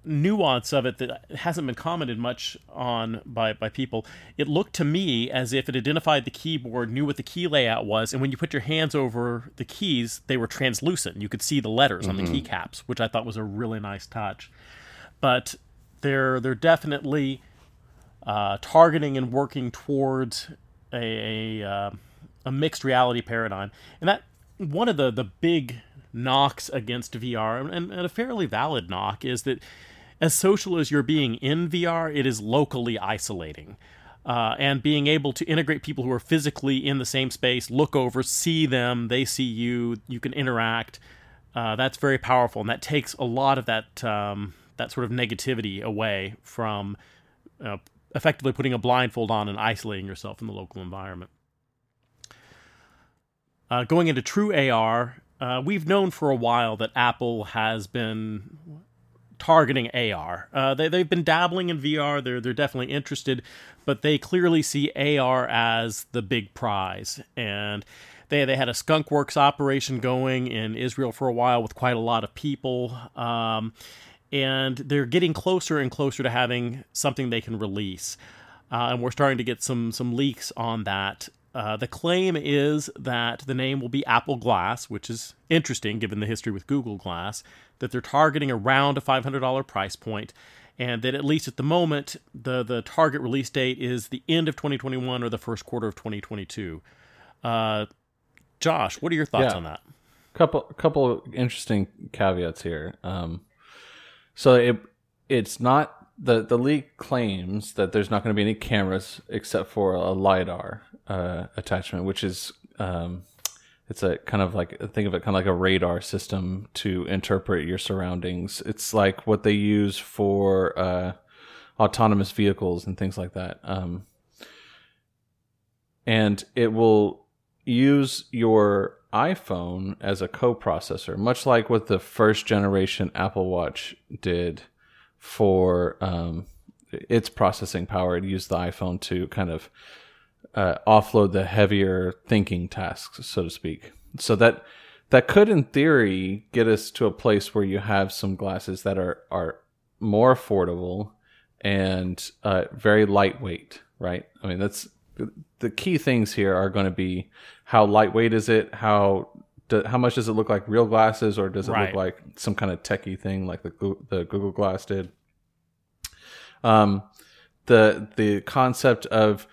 nuance of it that hasn't been commented much on by people. It looked to me as if it identified the keyboard, knew what the key layout was, and when you put your hands over the keys, they were translucent. You could see the letters on the keycaps, which I thought was a really nice touch. But they're definitely targeting and working towards a mixed reality paradigm. And that one of the big knocks against VR, and a fairly valid knock, is that as social as you're being in VR, it is locally isolating. And being able to integrate people who are physically in the same space, look over, see them, they see you, you can interact, that's very powerful. And that takes a lot of that sort of negativity away from effectively putting a blindfold on and isolating yourself in the local environment. Going into true AR, we've known for a while that Apple has been targeting AR. They've been dabbling in VR. They're definitely interested, but they clearly see AR as the big prize. And they had a Skunkworks operation going in Israel for a while with quite a lot of people. And they're getting closer and closer to having something they can release. And we're starting to get some leaks on that. The claim is that the name will be Apple Glass, which is interesting given the history with Google Glass, that they're targeting around a $500 price point, and that at least at the moment, the target release date is the end of 2021 or the first quarter of 2022. Josh, what are your thoughts on that? Couple interesting caveats here. So it's not... The leak claims that there's not going to be any cameras except for a LiDAR attachment, which is it's a kind of like, think of it kind of like a radar system to interpret your surroundings. It's like what they use for autonomous vehicles and things like that. And it will use your iPhone as a coprocessor, much like what the first generation Apple Watch did for its processing power. It used the iPhone to kind of offload the heavier thinking tasks, so to speak. So that could, in theory, get us to a place where you have some glasses that are more affordable and very lightweight, right? I mean, that's the key things here are going to be how lightweight is it, how much does it look like real glasses, or does it look like some kind of techie thing like the Google Glass did? The concept of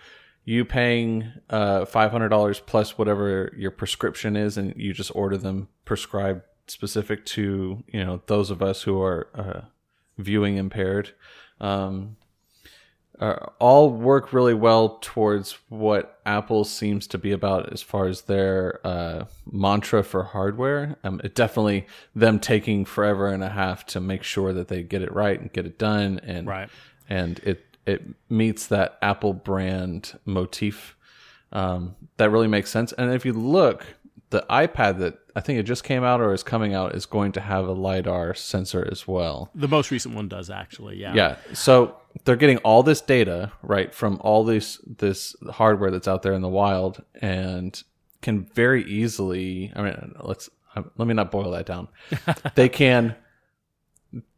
you paying $500 plus whatever your prescription is, and you just order them prescribed specific to those of us who are viewing impaired, all work really well towards what Apple seems to be about as far as their mantra for hardware. It definitely them taking forever and a half to make sure that they get it right and get it done, and and it meets that Apple brand motif. That really makes sense. And if you look, the iPad that I think it just came out or is coming out is going to have a LiDAR sensor as well. The most recent one does, actually. Yeah. So they're getting all this data, right, from all this hardware that's out there in the wild, and can very easily, I mean, let me not boil that down. They can,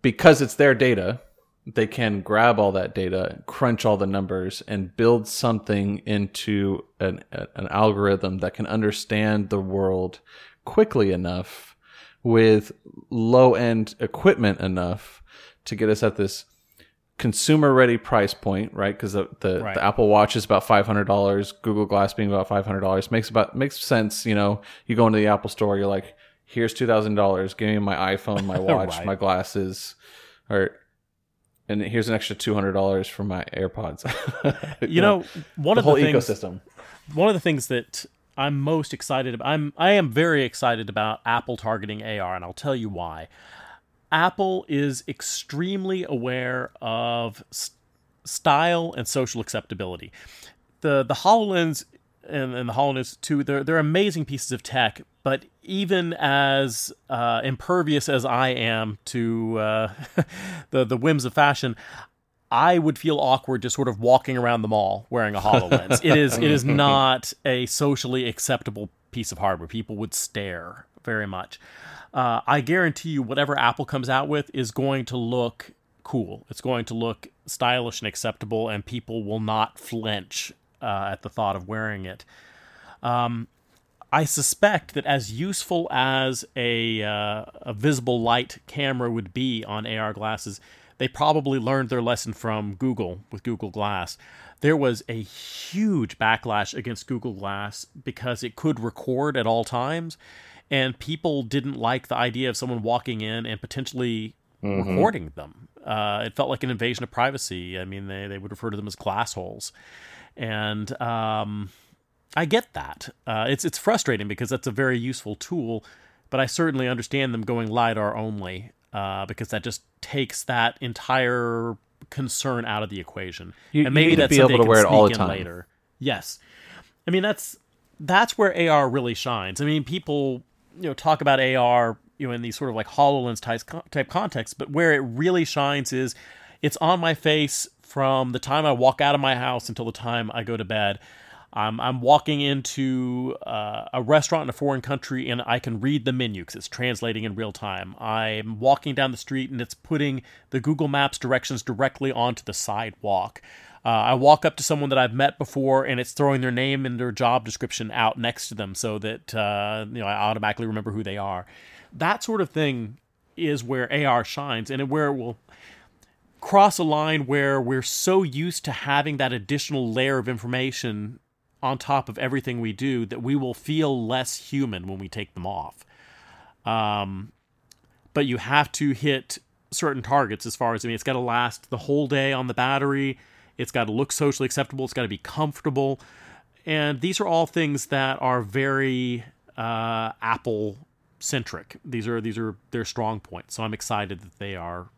because it's their data, they can grab all that data, crunch all the numbers, and build something into an algorithm that can understand the world quickly enough with low-end equipment enough to get us at this consumer-ready price point, right? Because the Apple Watch is about $500, Google Glass being about $500 makes sense. You know, you go into the Apple store, you're like, here's $2,000, give me my iPhone, my watch, my glasses, and here's an extra $200 for my AirPods. One of the things that I'm most excited about, I am very excited about Apple targeting AR, and I'll tell you why. Apple is extremely aware of style and social acceptability. The HoloLens and the HoloLens 2, they're amazing pieces of tech, but even as impervious as I am to the whims of fashion, I would feel awkward just sort of walking around the mall wearing a HoloLens. It is not a socially acceptable piece of hardware. People would stare very much. I guarantee you whatever Apple comes out with is going to look cool. It's going to look stylish and acceptable, and people will not flinch at the thought of wearing it. I suspect that as useful as a visible light camera would be on AR glasses, they probably learned their lesson from Google with Google Glass. There was a huge backlash against Google Glass because it could record at all times, and people didn't like the idea of someone walking in and potentially recording them. It felt like an invasion of privacy. I mean, they would refer to them as glass holes. And I get that. It's frustrating because that's a very useful tool, but I certainly understand them going LiDAR only. Because that just takes that entire concern out of the equation. And maybe that's something they can sneak in later. Yes. I mean, that's where AR really shines. I mean, people, talk about AR, in these sort of like HoloLens type contexts, but where it really shines is it's on my face from the time I walk out of my house until the time I go to bed. I'm walking into a restaurant in a foreign country, and I can read the menu because it's translating in real time. I'm walking down the street, and it's putting the Google Maps directions directly onto the sidewalk. I walk up to someone that I've met before, and it's throwing their name and their job description out next to them so that I automatically remember who they are. That sort of thing is where AR shines, and where it will cross a line where we're so used to having that additional layer of information on top of everything we do, that we will feel less human when we take them off. But you have to hit certain targets as far as, it's got to last the whole day on the battery. It's got to look socially acceptable. It's got to be comfortable. And these are all things that are very Apple-centric. These are their strong points. So I'm excited that they are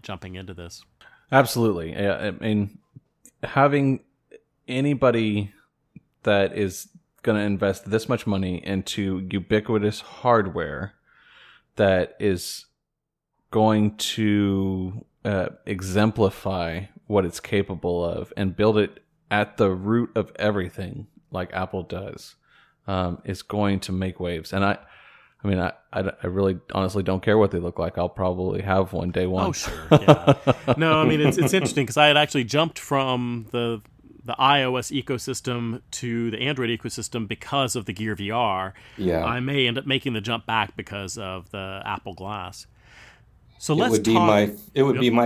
jumping into this. Absolutely. I mean, having anybody that is going to invest this much money into ubiquitous hardware that is going to exemplify what it's capable of and build it at the root of everything like Apple does is going to make waves. And I really honestly don't care what they look like. I'll probably have one day one. Oh, sure. Yeah. No, it's interesting because I had actually jumped from the iOS ecosystem to the Android ecosystem because of the Gear VR. Yeah. I may end up making the jump back because of the Apple Glass. So it would be my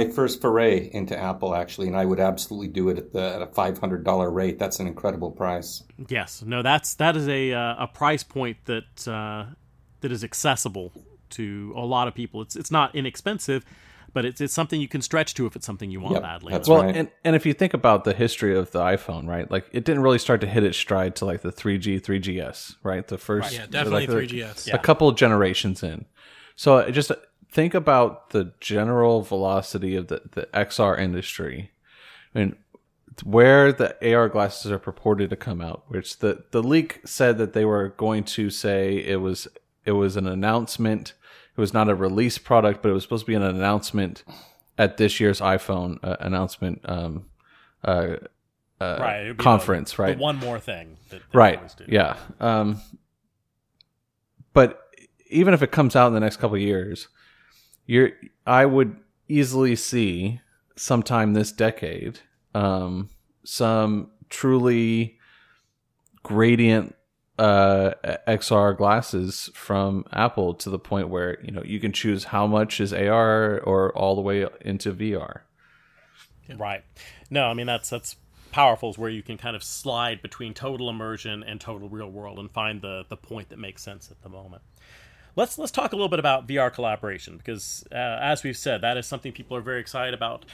first foray into Apple, actually, and I would absolutely do it at a $500 rate. That's an incredible price. Yes. No, that is a price point that is accessible to a lot of people. It's not inexpensive, but it's something you can stretch to if it's something you want badly. That's right. And if you think about the history of the iPhone, right? Like it didn't really start to hit its stride to like the 3G, 3GS, right? The first, right. Yeah, definitely like 3GS. A couple of generations in. So just think about the general velocity of the XR industry. I mean, where the AR glasses are purported to come out, which the leak said that they were going to say it was an announcement. It was not a release product, but it was supposed to be an announcement at this year's iPhone announcement conference, right? The one more thing. Right, yeah. But even if it comes out in the next couple of years, I would easily see sometime this decade some truly gradient XR glasses from Apple to the point where, you know, you can choose how much is AR or all the way into VR. Yeah. Right. No, I mean, that's powerful, is where you can kind of slide between total immersion and total real world and find the point that makes sense at the moment. Let's talk a little bit about VR collaboration, because as we've said, that is something people are very excited about.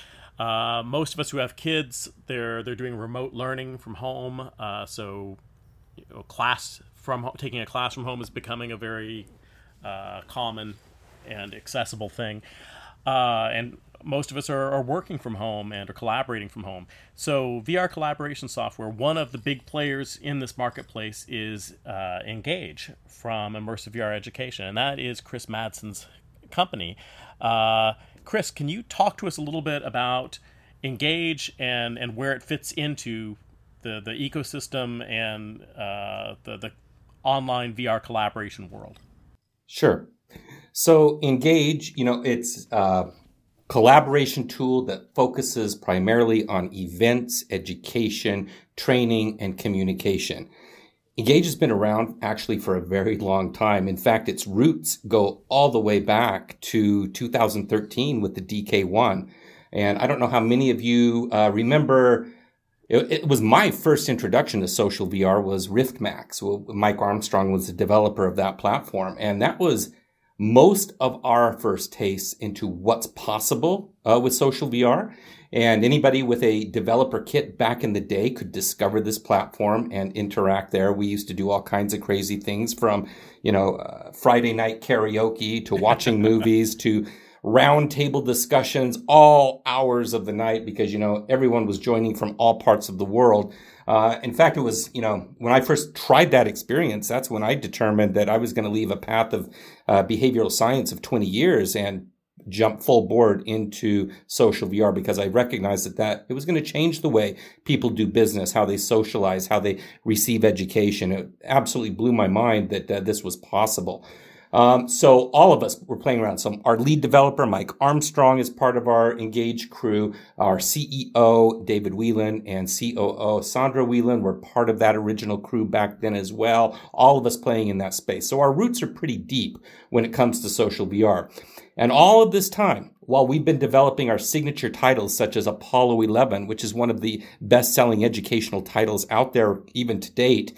Most of us who have kids, they're doing remote learning from home, so you know, taking a class from home is becoming a very common and accessible thing, and most of us are working from home and are collaborating from home. So VR collaboration software, one of the big players in this marketplace is Engage from Immersive VR Education, and that is Chris Madsen's company. Chris, can you talk to us a little bit about Engage and where it fits into the ecosystem and the online VR collaboration world? Sure. So Engage, you know, it's collaboration tool that focuses primarily on events, education, training, and communication. Engage has been around actually for a very long time. In fact, its roots go all the way back to 2013 with the DK1. And I don't know how many of you remember, it was my first introduction to social VR was Rift Max. Well, Mike Armstrong was the developer of that platform. And that was most of our first taste into what's possible with social VR. And anybody with a developer kit back in the day could discover this platform and interact there. We used to do all kinds of crazy things, from, you know, Friday night karaoke to watching movies to round table discussions all hours of the night, because, you know, everyone was joining from all parts of the world. In fact, it was, you know, when I first tried that experience, that's when I determined that I was going to leave a path of behavioral science of 20 years and jump full board into social VR, because I recognized that it was going to change the way people do business, how they socialize, how they receive education. It absolutely blew my mind that this was possible. So all of us were playing around. So our lead developer, Mike Armstrong, is part of our Engage crew. Our CEO, David Whelan, and COO, Sandra Whelan, were part of that original crew back then as well. All of us playing in that space. So our roots are pretty deep when it comes to social VR. And all of this time, while we've been developing our signature titles such as Apollo 11, which is one of the best-selling educational titles out there even to date,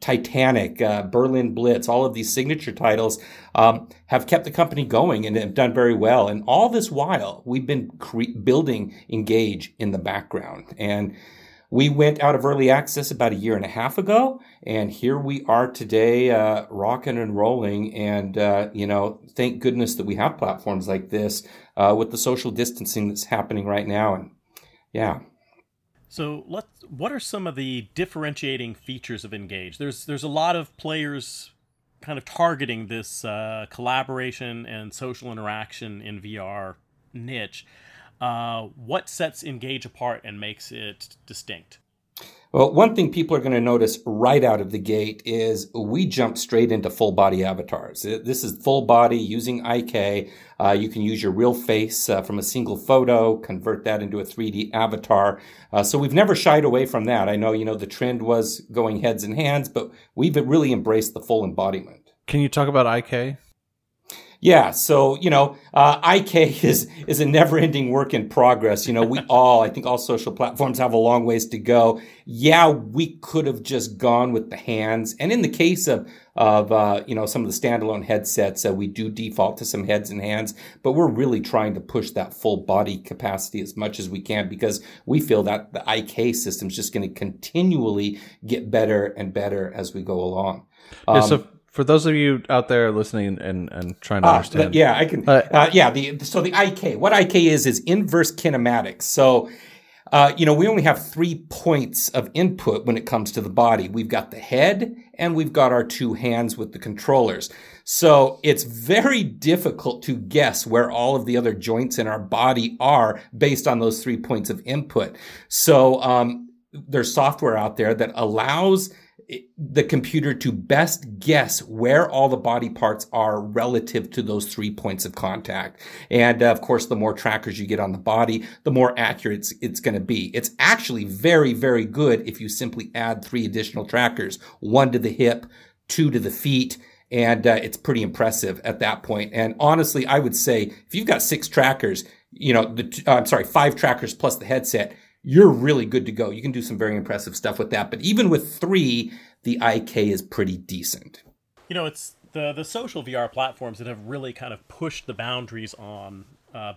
Titanic, Berlin Blitz, all of these signature titles have kept the company going and have done very well. And all this while, we've been building Engage in the background. And we went out of early access about a year and a half ago, and here we are today, rocking and rolling. And, you know, thank goodness that we have platforms like this with the social distancing that's happening right now. And yeah. So what are some of the differentiating features of Engage? There's a lot of players kind of targeting this collaboration and social interaction in VR niche. What sets Engage apart and makes it distinct? Well, one thing people are going to notice right out of the gate is we jump straight into full body avatars. This is full body using IK. You can use your real face from a single photo, convert that into a 3D avatar. So we've never shied away from that. I know, you know, the trend was going heads and hands, but we've really embraced the full embodiment. Can you talk about IK? Yeah, so, you know, IK is a never-ending work in progress. You know, I think all social platforms have a long ways to go. Yeah, we could have just gone with the hands. And in the case of you know, some of the standalone headsets, we do default to some heads and hands, but we're really trying to push that full body capacity as much as we can, because we feel that the IK system is just going to continually get better and better as we go along. For those of you out there listening and trying to understand. Yeah, I can. So the IK, what IK is inverse kinematics. So, you know, we only have 3 points of input when it comes to the body. We've got the head and we've got our two hands with the controllers. So it's very difficult to guess where all of the other joints in our body are based on those 3 points of input. So, there's software out there that allows the computer to best guess where all the body parts are relative to those 3 points of contact. And of course, the more trackers you get on the body, the more accurate it's going to be. It's actually very, very good if you simply add three additional trackers, one to the hip, two to the feet. And it's pretty impressive at that point. And honestly, I would say if you've got six trackers, five trackers plus the headset, you're really good to go. You can do some very impressive stuff with that. But even with three, the IK is pretty decent. You know, it's the social VR platforms that have really kind of pushed the boundaries on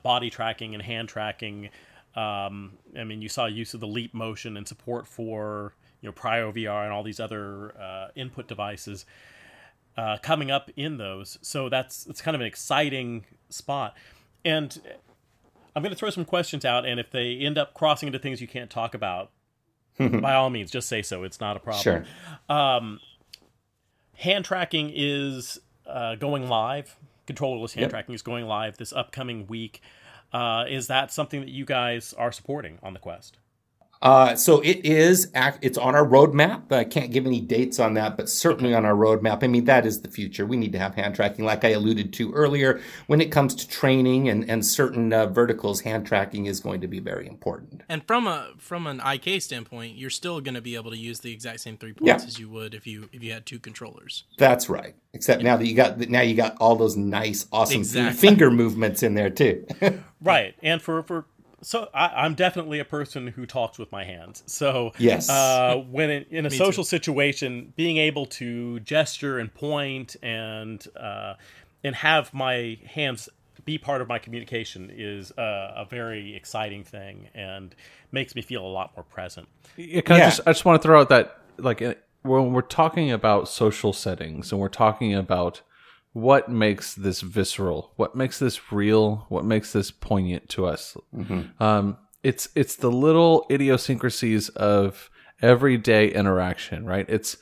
body tracking and hand tracking. I mean, you saw use of the Leap Motion and support for, Prio VR and all these other input devices. Coming up in those. So it's kind of an exciting spot. And I'm going to throw some questions out, and if they end up crossing into things you can't talk about, by all means, just say so. It's not a problem. Sure. Hand tracking is going live. Controllerless hand tracking is going live this upcoming week. Is that something that you guys are supporting on the Quest? So it's on our roadmap. I can't give any dates on that, but certainly on our roadmap. I mean, that is the future. We need to have hand tracking. Like I alluded to earlier, when it comes to training and certain verticals, hand tracking is going to be very important. And from an IK standpoint, you're still going to be able to use the exact same 3 points as you would if you had two controllers. That's right. Except now that you got all those nice, awesome finger movements in there too. Right. And so I'm definitely a person who talks with my hands. So yes. When in a social situation, being able to gesture and point and have my hands be part of my communication is a very exciting thing and makes me feel a lot more present. I just want to throw out that when we're talking about social settings and we're talking about what makes this visceral? What makes this real? What makes this poignant to us? Mm-hmm. It's the little idiosyncrasies of everyday interaction, right? It's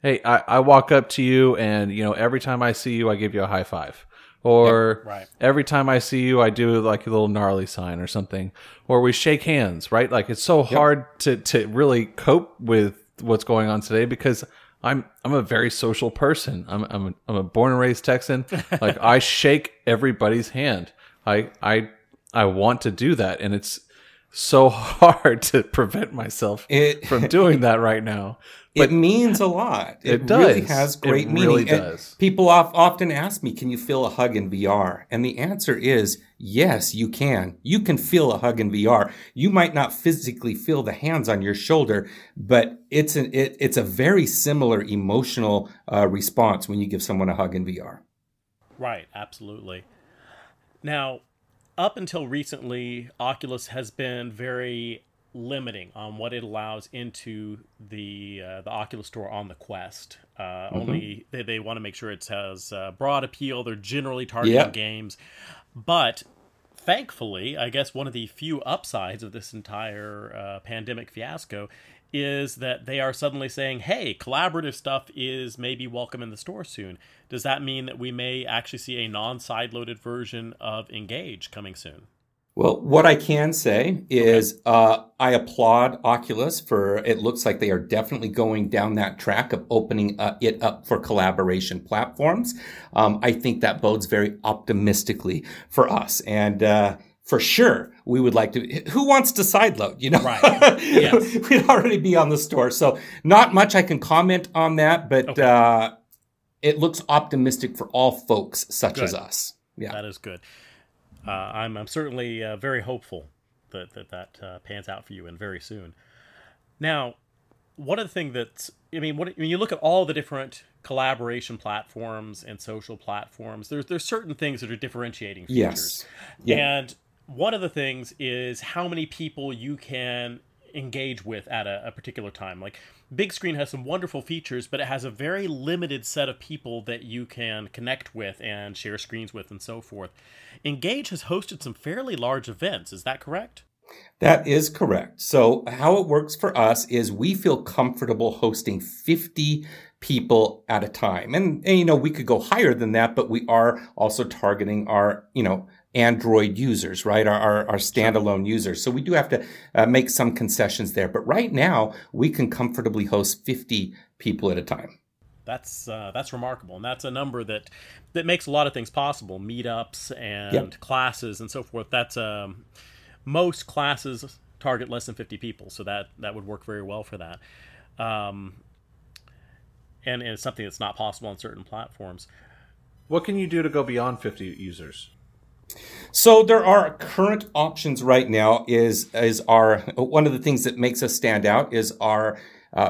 hey, I walk up to you, and every time I see you, I give you a high five, or every time I see you, I do a little gnarly sign or something, or we shake hands, right? Like it's so hard to really cope with what's going on today because I'm a very social person. I'm a born and raised Texan. Like I shake everybody's hand. I want to do that, and it's so hard to prevent myself from doing that right now. But it means a lot. It does. Really has great meaning. It really does. People often ask me, "Can you feel a hug in VR?" And the answer is yes, you can. You can feel a hug in VR. You might not physically feel the hands on your shoulder, but it's a very similar emotional response when you give someone a hug in VR. Right, absolutely. Now, up until recently, Oculus has been very limiting on what it allows into the Oculus Store on the Quest. Only they want to make sure it has broad appeal. They're generally targeting games. But thankfully, I guess one of the few upsides of this entire pandemic fiasco is that they are suddenly saying, hey, collaborative stuff is maybe welcome in the store soon. Does that mean that we may actually see a non-side-loaded version of Engage coming soon? Well, what I can say is I applaud Oculus for it looks like they are definitely going down that track of opening it up for collaboration platforms. I think that bodes very optimistically for us. And for sure, we would like to. Who wants to sideload? Right. Yes. We'd already be on the store. So not much I can comment on that, but it looks optimistic for all folks such as us. Yeah, that is good. I'm certainly very hopeful that pans out for you and very soon. Now, one of the things when you look at all the different collaboration platforms and social platforms, there's certain things that are differentiating features. Yes. Yeah. And one of the things is how many people you can engage with at a particular time. Like Big Screen has some wonderful features, but it has a very limited set of people that you can connect with and share screens with and so forth. Engage has hosted some fairly large events. Is that correct? That is correct. So how it works for us is we feel comfortable hosting 50 people at a time. And we could go higher than that, but we are also targeting our Android users, right? Our standalone users. So we do have to make some concessions there. But right now, we can comfortably host 50 people at a time. That's remarkable. And that's a number that makes a lot of things possible. Meetups and classes and so forth. That's most classes target less than 50 people. So that would work very well for that. And it's something that's not possible on certain platforms. What can you do to go beyond 50 users? So there are current options right now. Is our one of the things that makes us stand out is our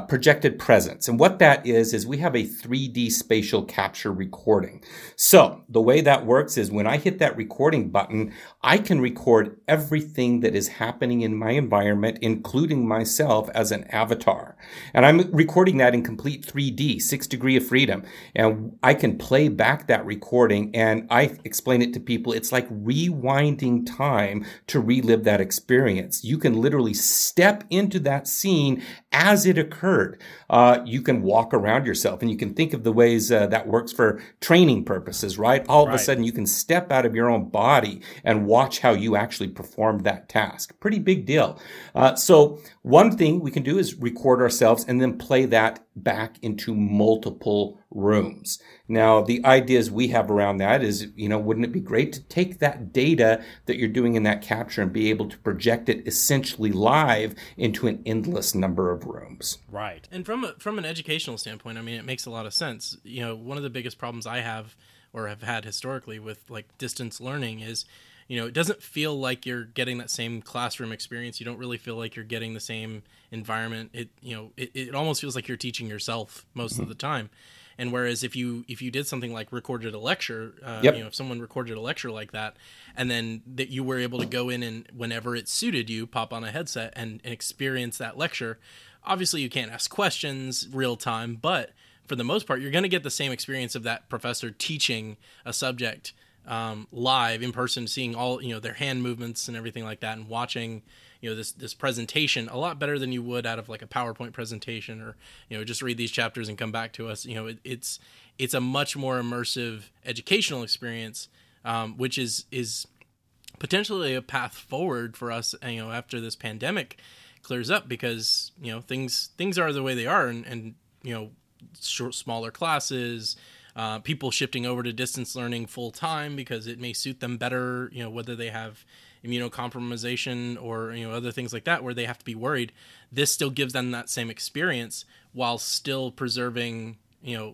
projected presence. And what that is we have a 3D spatial capture recording. So the way that works is when I hit that recording button, I can record everything that is happening in my environment, including myself as an avatar. And I'm recording that in complete 3D, 6 degree of freedom. And I can play back that recording, and I explain it to people. It's like rewinding time to relive that experience. You can literally step into that scene as it occurred. You can walk around yourself, and you can think of the ways that works for training purposes, right? All of a sudden, you can step out of your own body and watch how you actually performed that task. Pretty big deal. So one thing we can do is record ourselves and then play that back into multiple rooms. Now, the ideas we have around that is, wouldn't it be great to take that data that you're doing in that capture and be able to project it essentially live into an endless number of rooms? Right. And from an educational standpoint, I mean, it makes a lot of sense. One of the biggest problems I have or have had historically with like distance learning is, it doesn't feel like you're getting that same classroom experience. You don't really feel like you're getting the same environment. It almost feels like you're teaching yourself most of the time. And whereas if you did something like recorded a lecture, if someone recorded a lecture like that, and then that you were able to go in and whenever it suited you, pop on a headset and experience that lecture. Obviously, you can't ask questions real time, but for the most part, you're going to get the same experience of that professor teaching a subject live in person, seeing all their hand movements and everything like that, and watching this presentation a lot better than you would out of like a PowerPoint presentation or just read these chapters and come back to us. It's a much more immersive educational experience, which is potentially a path forward for us. After this pandemic clears up, because things are the way they are, and smaller classes. People shifting over to distance learning full time because it may suit them better, whether they have immunocompromisation or, other things like that where they have to be worried. This still gives them that same experience while still preserving,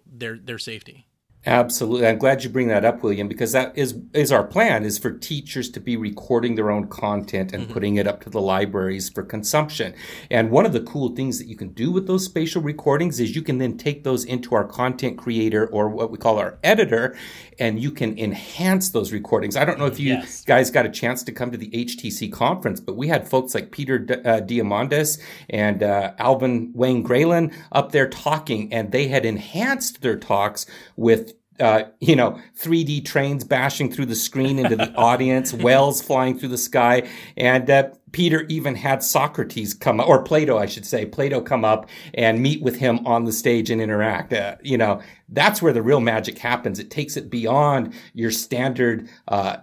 their safety. Absolutely. I'm glad you bring that up, William, because that is our plan, is for teachers to be recording their own content and putting it up to the libraries for consumption. And one of the cool things that you can do with those spatial recordings is you can then take those into our content creator, or what we call our editor, and you can enhance those recordings. I don't know if you guys got a chance to come to the HTC conference, but we had folks like Peter Diamandis and Alvin Wayne Grayland up there talking, and they had enhanced their talks with 3D trains bashing through the screen into the audience, whales flying through the sky. And Peter even had Socrates come up, or Plato come up and meet with him on the stage and interact. That's where the real magic happens. It takes it beyond your standard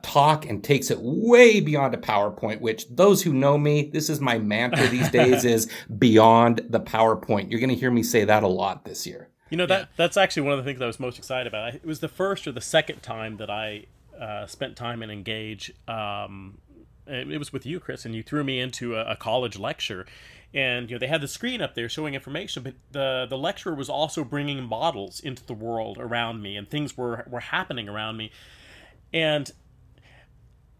talk and takes it way beyond a PowerPoint, which those who know me, this is my mantra these days, is beyond the PowerPoint. You're going to hear me say that a lot this year. That's actually one of the things I was most excited about. It was the first or the second time that I spent time in Engage. It was with you, Chris, and you threw me into a college lecture. And they had the screen up there showing information, but the lecturer was also bringing models into the world around me, and things were happening around me. And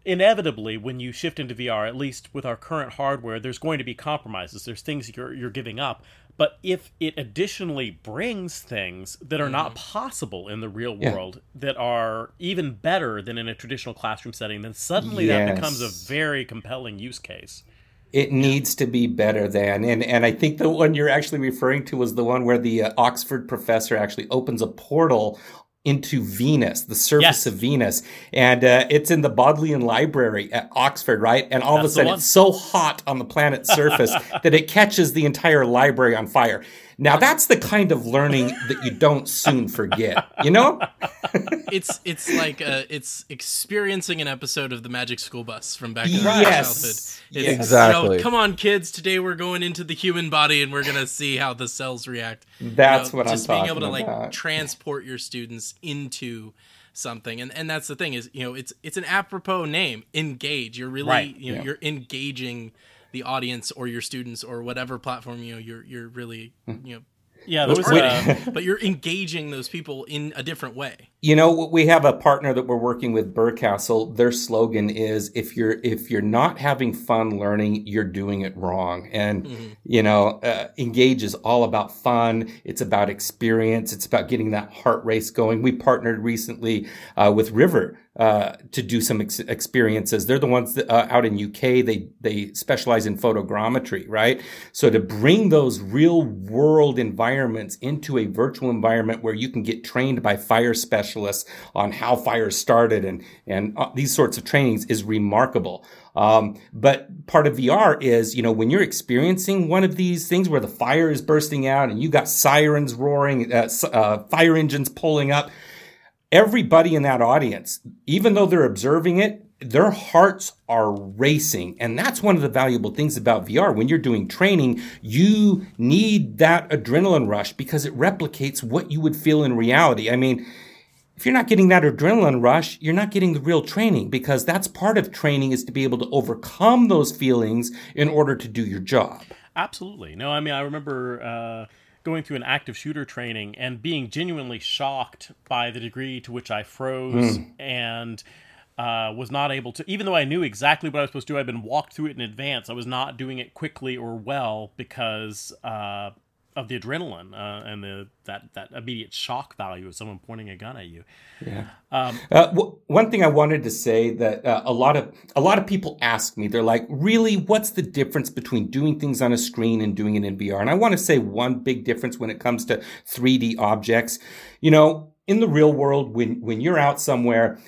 inevitably, when you shift into VR, at least with our current hardware, there's going to be compromises. There's things you're giving up. But if it additionally brings things that are not possible in the real world, that are even better than in a traditional classroom setting, then suddenly that becomes a very compelling use case. It needs to be better than. And I think the one you're actually referring to was the one where the Oxford professor actually opens a portal into Venus, the surface of Venus. And it's in the Bodleian Library at Oxford, right? And all of a sudden, it's so hot on the planet's surface that it catches the entire library on fire. Now, that's the kind of learning that you don't soon forget, you know? It's like it's experiencing an episode of The Magic School Bus from back in our childhood. Exactly. You know, come on, kids. Today we're going into the human body and we're going to see how the cells react. That's what I'm talking about. Just being able to like transport your students into something. And that's the thing is, you know, it's an apropos name, Engage. You're really, you know, you're engaging the audience or your students or whatever platform, you know, you're really, you know, but you're engaging those people in a different way. You know, we have a partner that we're working with, Burcastle. Their slogan is, if you're not having fun learning, you're doing it wrong. And, you know, Engage is all about fun. It's about experience. It's about getting that heart race going. We partnered recently with River to do some experiences. They're the ones that, out in UK, they specialize in photogrammetry, right? So to bring those real world environments into a virtual environment where you can get trained by fire specialists on how fires started and these sorts of trainings is remarkable. But part of VR is, you know, when you're experiencing one of these things where the fire is bursting out and you got sirens roaring, fire engines pulling up, everybody in that audience, even though they're observing it, their hearts are racing. And that's one of the valuable things about VR. When you're doing training, you need that adrenaline rush because it replicates what you would feel in reality. I mean, if you're not getting that adrenaline rush, you're not getting the real training, because that's part of training is to be able to overcome those feelings in order to do your job. Absolutely. No, I mean, I remember going through an active shooter training and being genuinely shocked by the degree to which I froze and was not able to, even though I knew exactly what I was supposed to do, I'd been walked through it in advance. I was not doing it quickly or well because of the adrenaline and that immediate shock value of someone pointing a gun at you. Yeah. One thing I wanted to say that a lot of people ask me, they're like, really, what's the difference between doing things on a screen and doing it in VR? And I want to say one big difference when it comes to 3D objects. You know, in the real world, when you're out somewhere,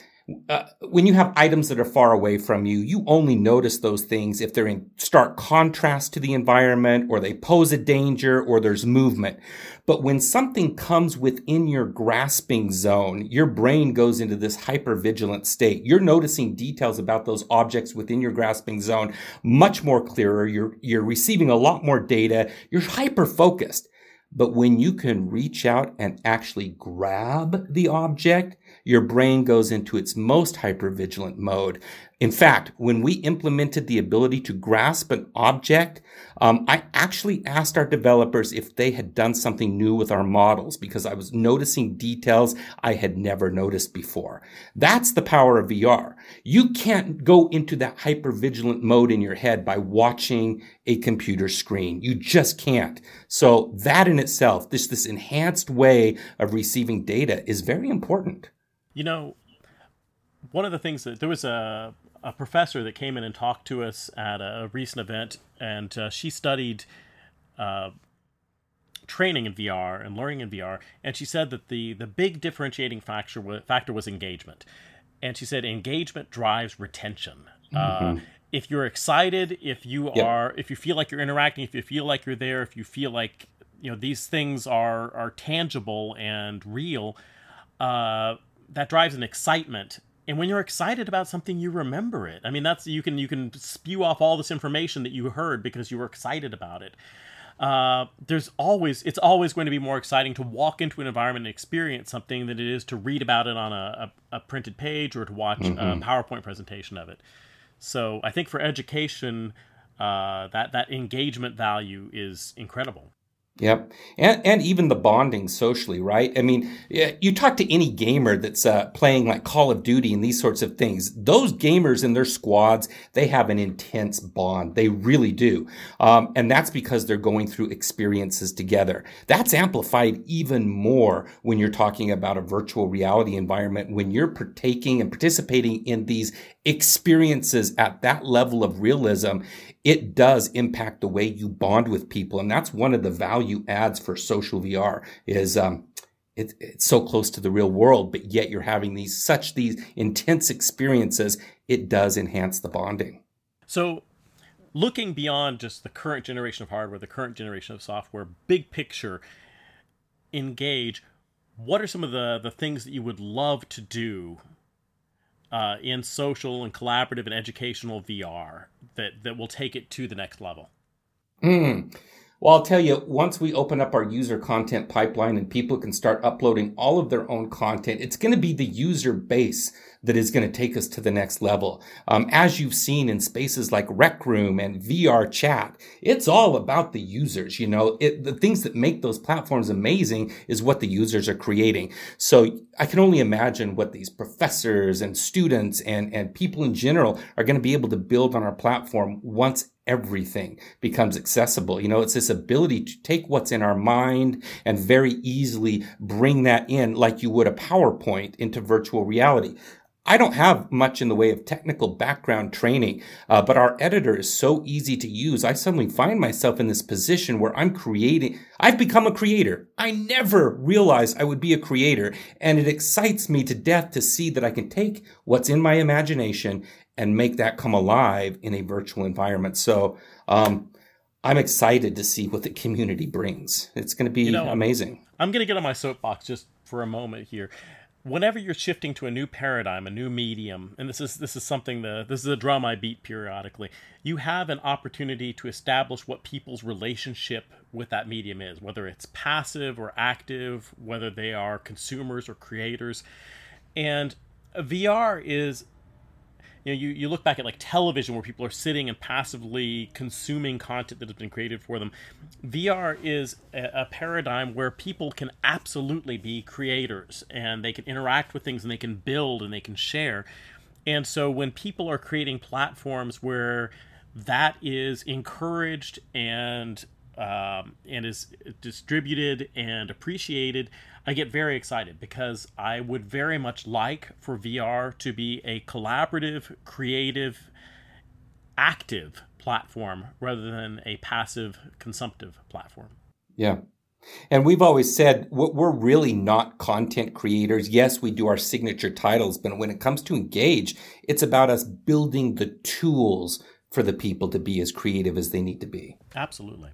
when you have items that are far away from you, you only notice those things if they're in stark contrast to the environment, or they pose a danger, or there's movement. But when something comes within your grasping zone, your brain goes into this hypervigilant state. You're noticing details about those objects within your grasping zone much more clearer. You're receiving a lot more data. You're hyper-focused. But when you can reach out and actually grab the object, your brain goes into its most hypervigilant mode. In fact, when we implemented the ability to grasp an object, I actually asked our developers if they had done something new with our models, because I was noticing details I had never noticed before. That's the power of VR. You can't go into that hypervigilant mode in your head by watching a computer screen. You just can't. So that in itself, this enhanced way of receiving data is very important. You know, one of the things that there was a professor that came in and talked to us at a recent event, and she studied training in VR and learning in VR, and she said that the big differentiating factor was engagement. And she said engagement drives retention. If you're excited, if you feel like you're interacting, if you feel like you're there, if you feel like, you know, these things are tangible and real, that drives an excitement. And when you're excited about something, you remember it. I mean, that's you can spew off all this information that you heard because you were excited about it. It's always going to be more exciting to walk into an environment and experience something than it is to read about it on a printed page or to watch a PowerPoint presentation of it. So I think for education, that engagement value is incredible. Yep. And even the bonding socially, right? I mean, you talk to any gamer that's playing like Call of Duty and these sorts of things. Those gamers and their squads, they have an intense bond. They really do. And that's because they're going through experiences together. That's amplified even more when you're talking about a virtual reality environment, when you're partaking and participating in these experiences at that level of realism. It does impact the way you bond with people. And that's one of the value adds for social VR is It's so close to the real world, but yet you're having these intense experiences. It does enhance the bonding. So looking beyond just the current generation of hardware, the current generation of software, big picture, Engage, what are some of the things that you would love to do in social and collaborative and educational VR that will take it to the next level? Well, I'll tell you, once we open up our user content pipeline and people can start uploading all of their own content, it's going to be the user base that is going to take us to the next level. As you've seen in spaces like Rec Room and VR Chat, it's all about the users. You know, the things that make those platforms amazing is what the users are creating. So I can only imagine what these professors and students and people in general are going to be able to build on our platform once everything becomes accessible. You know, it's this ability to take what's in our mind and very easily bring that in like you would a PowerPoint into virtual reality. I don't have much in the way of technical background training, but our editor is so easy to use. I suddenly find myself in this position where I've become a creator. I never realized I would be a creator, and it excites me to death to see that I can take what's in my imagination and make that come alive in a virtual environment. So I'm excited to see what the community brings. It's going to be amazing. I'm going to get on my soapbox just for a moment here. Whenever you're shifting to a new paradigm, a new medium, and this is something this is a drum I beat periodically, you have an opportunity to establish what people's relationship with that medium is, whether it's passive or active, whether they are consumers or creators. And VR is, you know, you look back at like television where people are sitting and passively consuming content that has been created for them. VR is a paradigm where people can absolutely be creators, and they can interact with things, and they can build, and they can share. And so when people are creating platforms where that is encouraged and is distributed and appreciated, I get very excited, because I would very much like for VR to be a collaborative, creative, active platform rather than a passive, consumptive platform. Yeah. And we've always said we're really not content creators. Yes, we do our signature titles, but when it comes to Engage, it's about us building the tools for the people to be as creative as they need to be. Absolutely.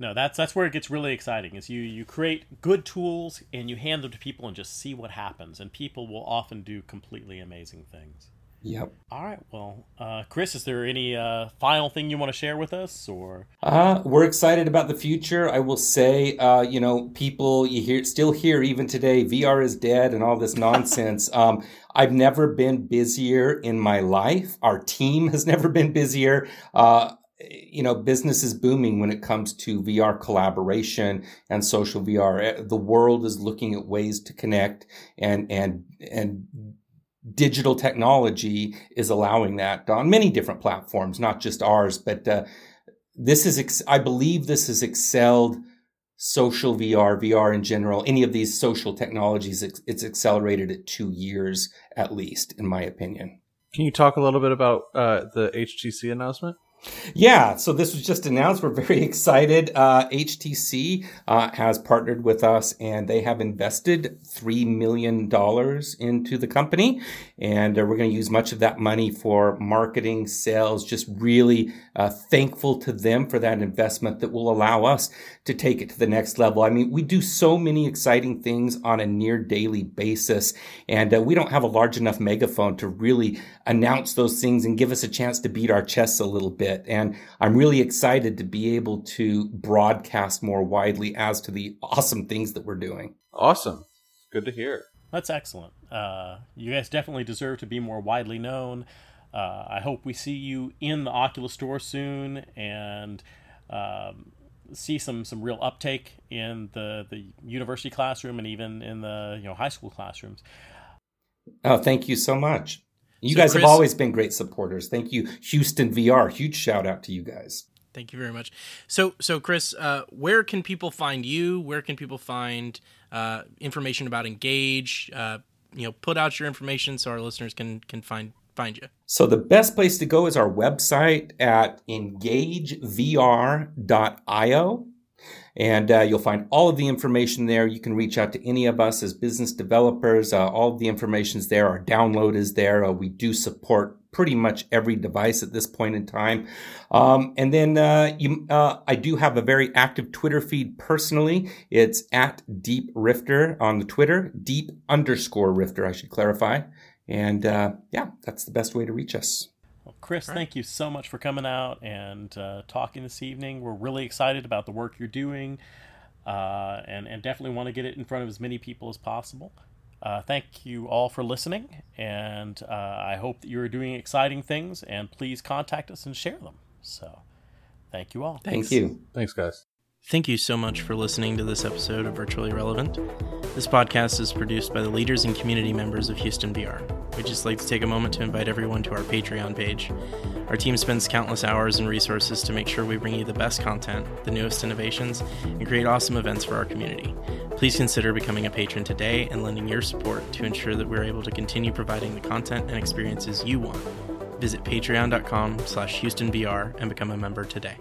No, that's where it gets really exciting, is you create good tools and you hand them to people and just see what happens. And people will often do completely amazing things. Yep. All right. Well, Chris, is there any final thing you want to share with us? Or we're excited about the future. I will say, people still hear even today, VR is dead and all this nonsense. I've never been busier in my life. Our team has never been busier. Business is booming when it comes to VR collaboration and social VR. The world is looking at ways to connect, and digital technology is allowing that on many different platforms, not just ours. But I believe this has excelled social VR, VR in general. Any of these social technologies, it's accelerated at 2 years at least, in my opinion. Can you talk a little bit about the HTC announcement? Yeah, so this was just announced. We're very excited. HTC has partnered with us, and they have invested $3 million into the company. And we're going to use much of that money for marketing, sales, just really thankful to them for that investment that will allow us to take it to the next level. I mean, we do so many exciting things on a near daily basis, and we don't have a large enough megaphone to really announce those things and give us a chance to beat our chests a little bit. And I'm really excited to be able to broadcast more widely as to the awesome things that we're doing. Awesome. Good to hear. That's excellent. You guys definitely deserve to be more widely known. I hope we see you in the Oculus store soon, and see some real uptake in the university classroom, and even in the high school classrooms. Oh, thank you so much. You guys have always been great supporters. Thank you, Houston VR. Huge shout out to you guys. Thank you very much. So Chris, where can people find you? Where can people find information about Engage? Put out your information so our listeners can find you. So the best place to go is our website at engagevr.io. And you'll find all of the information there. You can reach out to any of us as business developers. All of the information's there. Our download is there. We do support pretty much every device at this point in time. And then I do have a very active Twitter feed personally. It's at deep_rifter on the Twitter, deep_rifter, I should clarify. And yeah, that's the best way to reach us. Well, Chris, thank you so much for coming out and talking this evening. We're really excited about the work you're doing and definitely want to get it in front of as many people as possible. Thank you all for listening, and I hope that you're doing exciting things, and please contact us and share them. So thank you all. Thanks. Thank you. Thanks, guys. Thank you so much for listening to this episode of Virtually Relevant. This podcast is produced by the leaders and community members of Houston VR. We'd just like to take a moment to invite everyone to our Patreon page. Our team spends countless hours and resources to make sure we bring you the best content, the newest innovations, and create awesome events for our community. Please consider becoming a patron today and lending your support to ensure that we're able to continue providing the content and experiences you want. Visit patreon.com/HoustonVR and become a member today.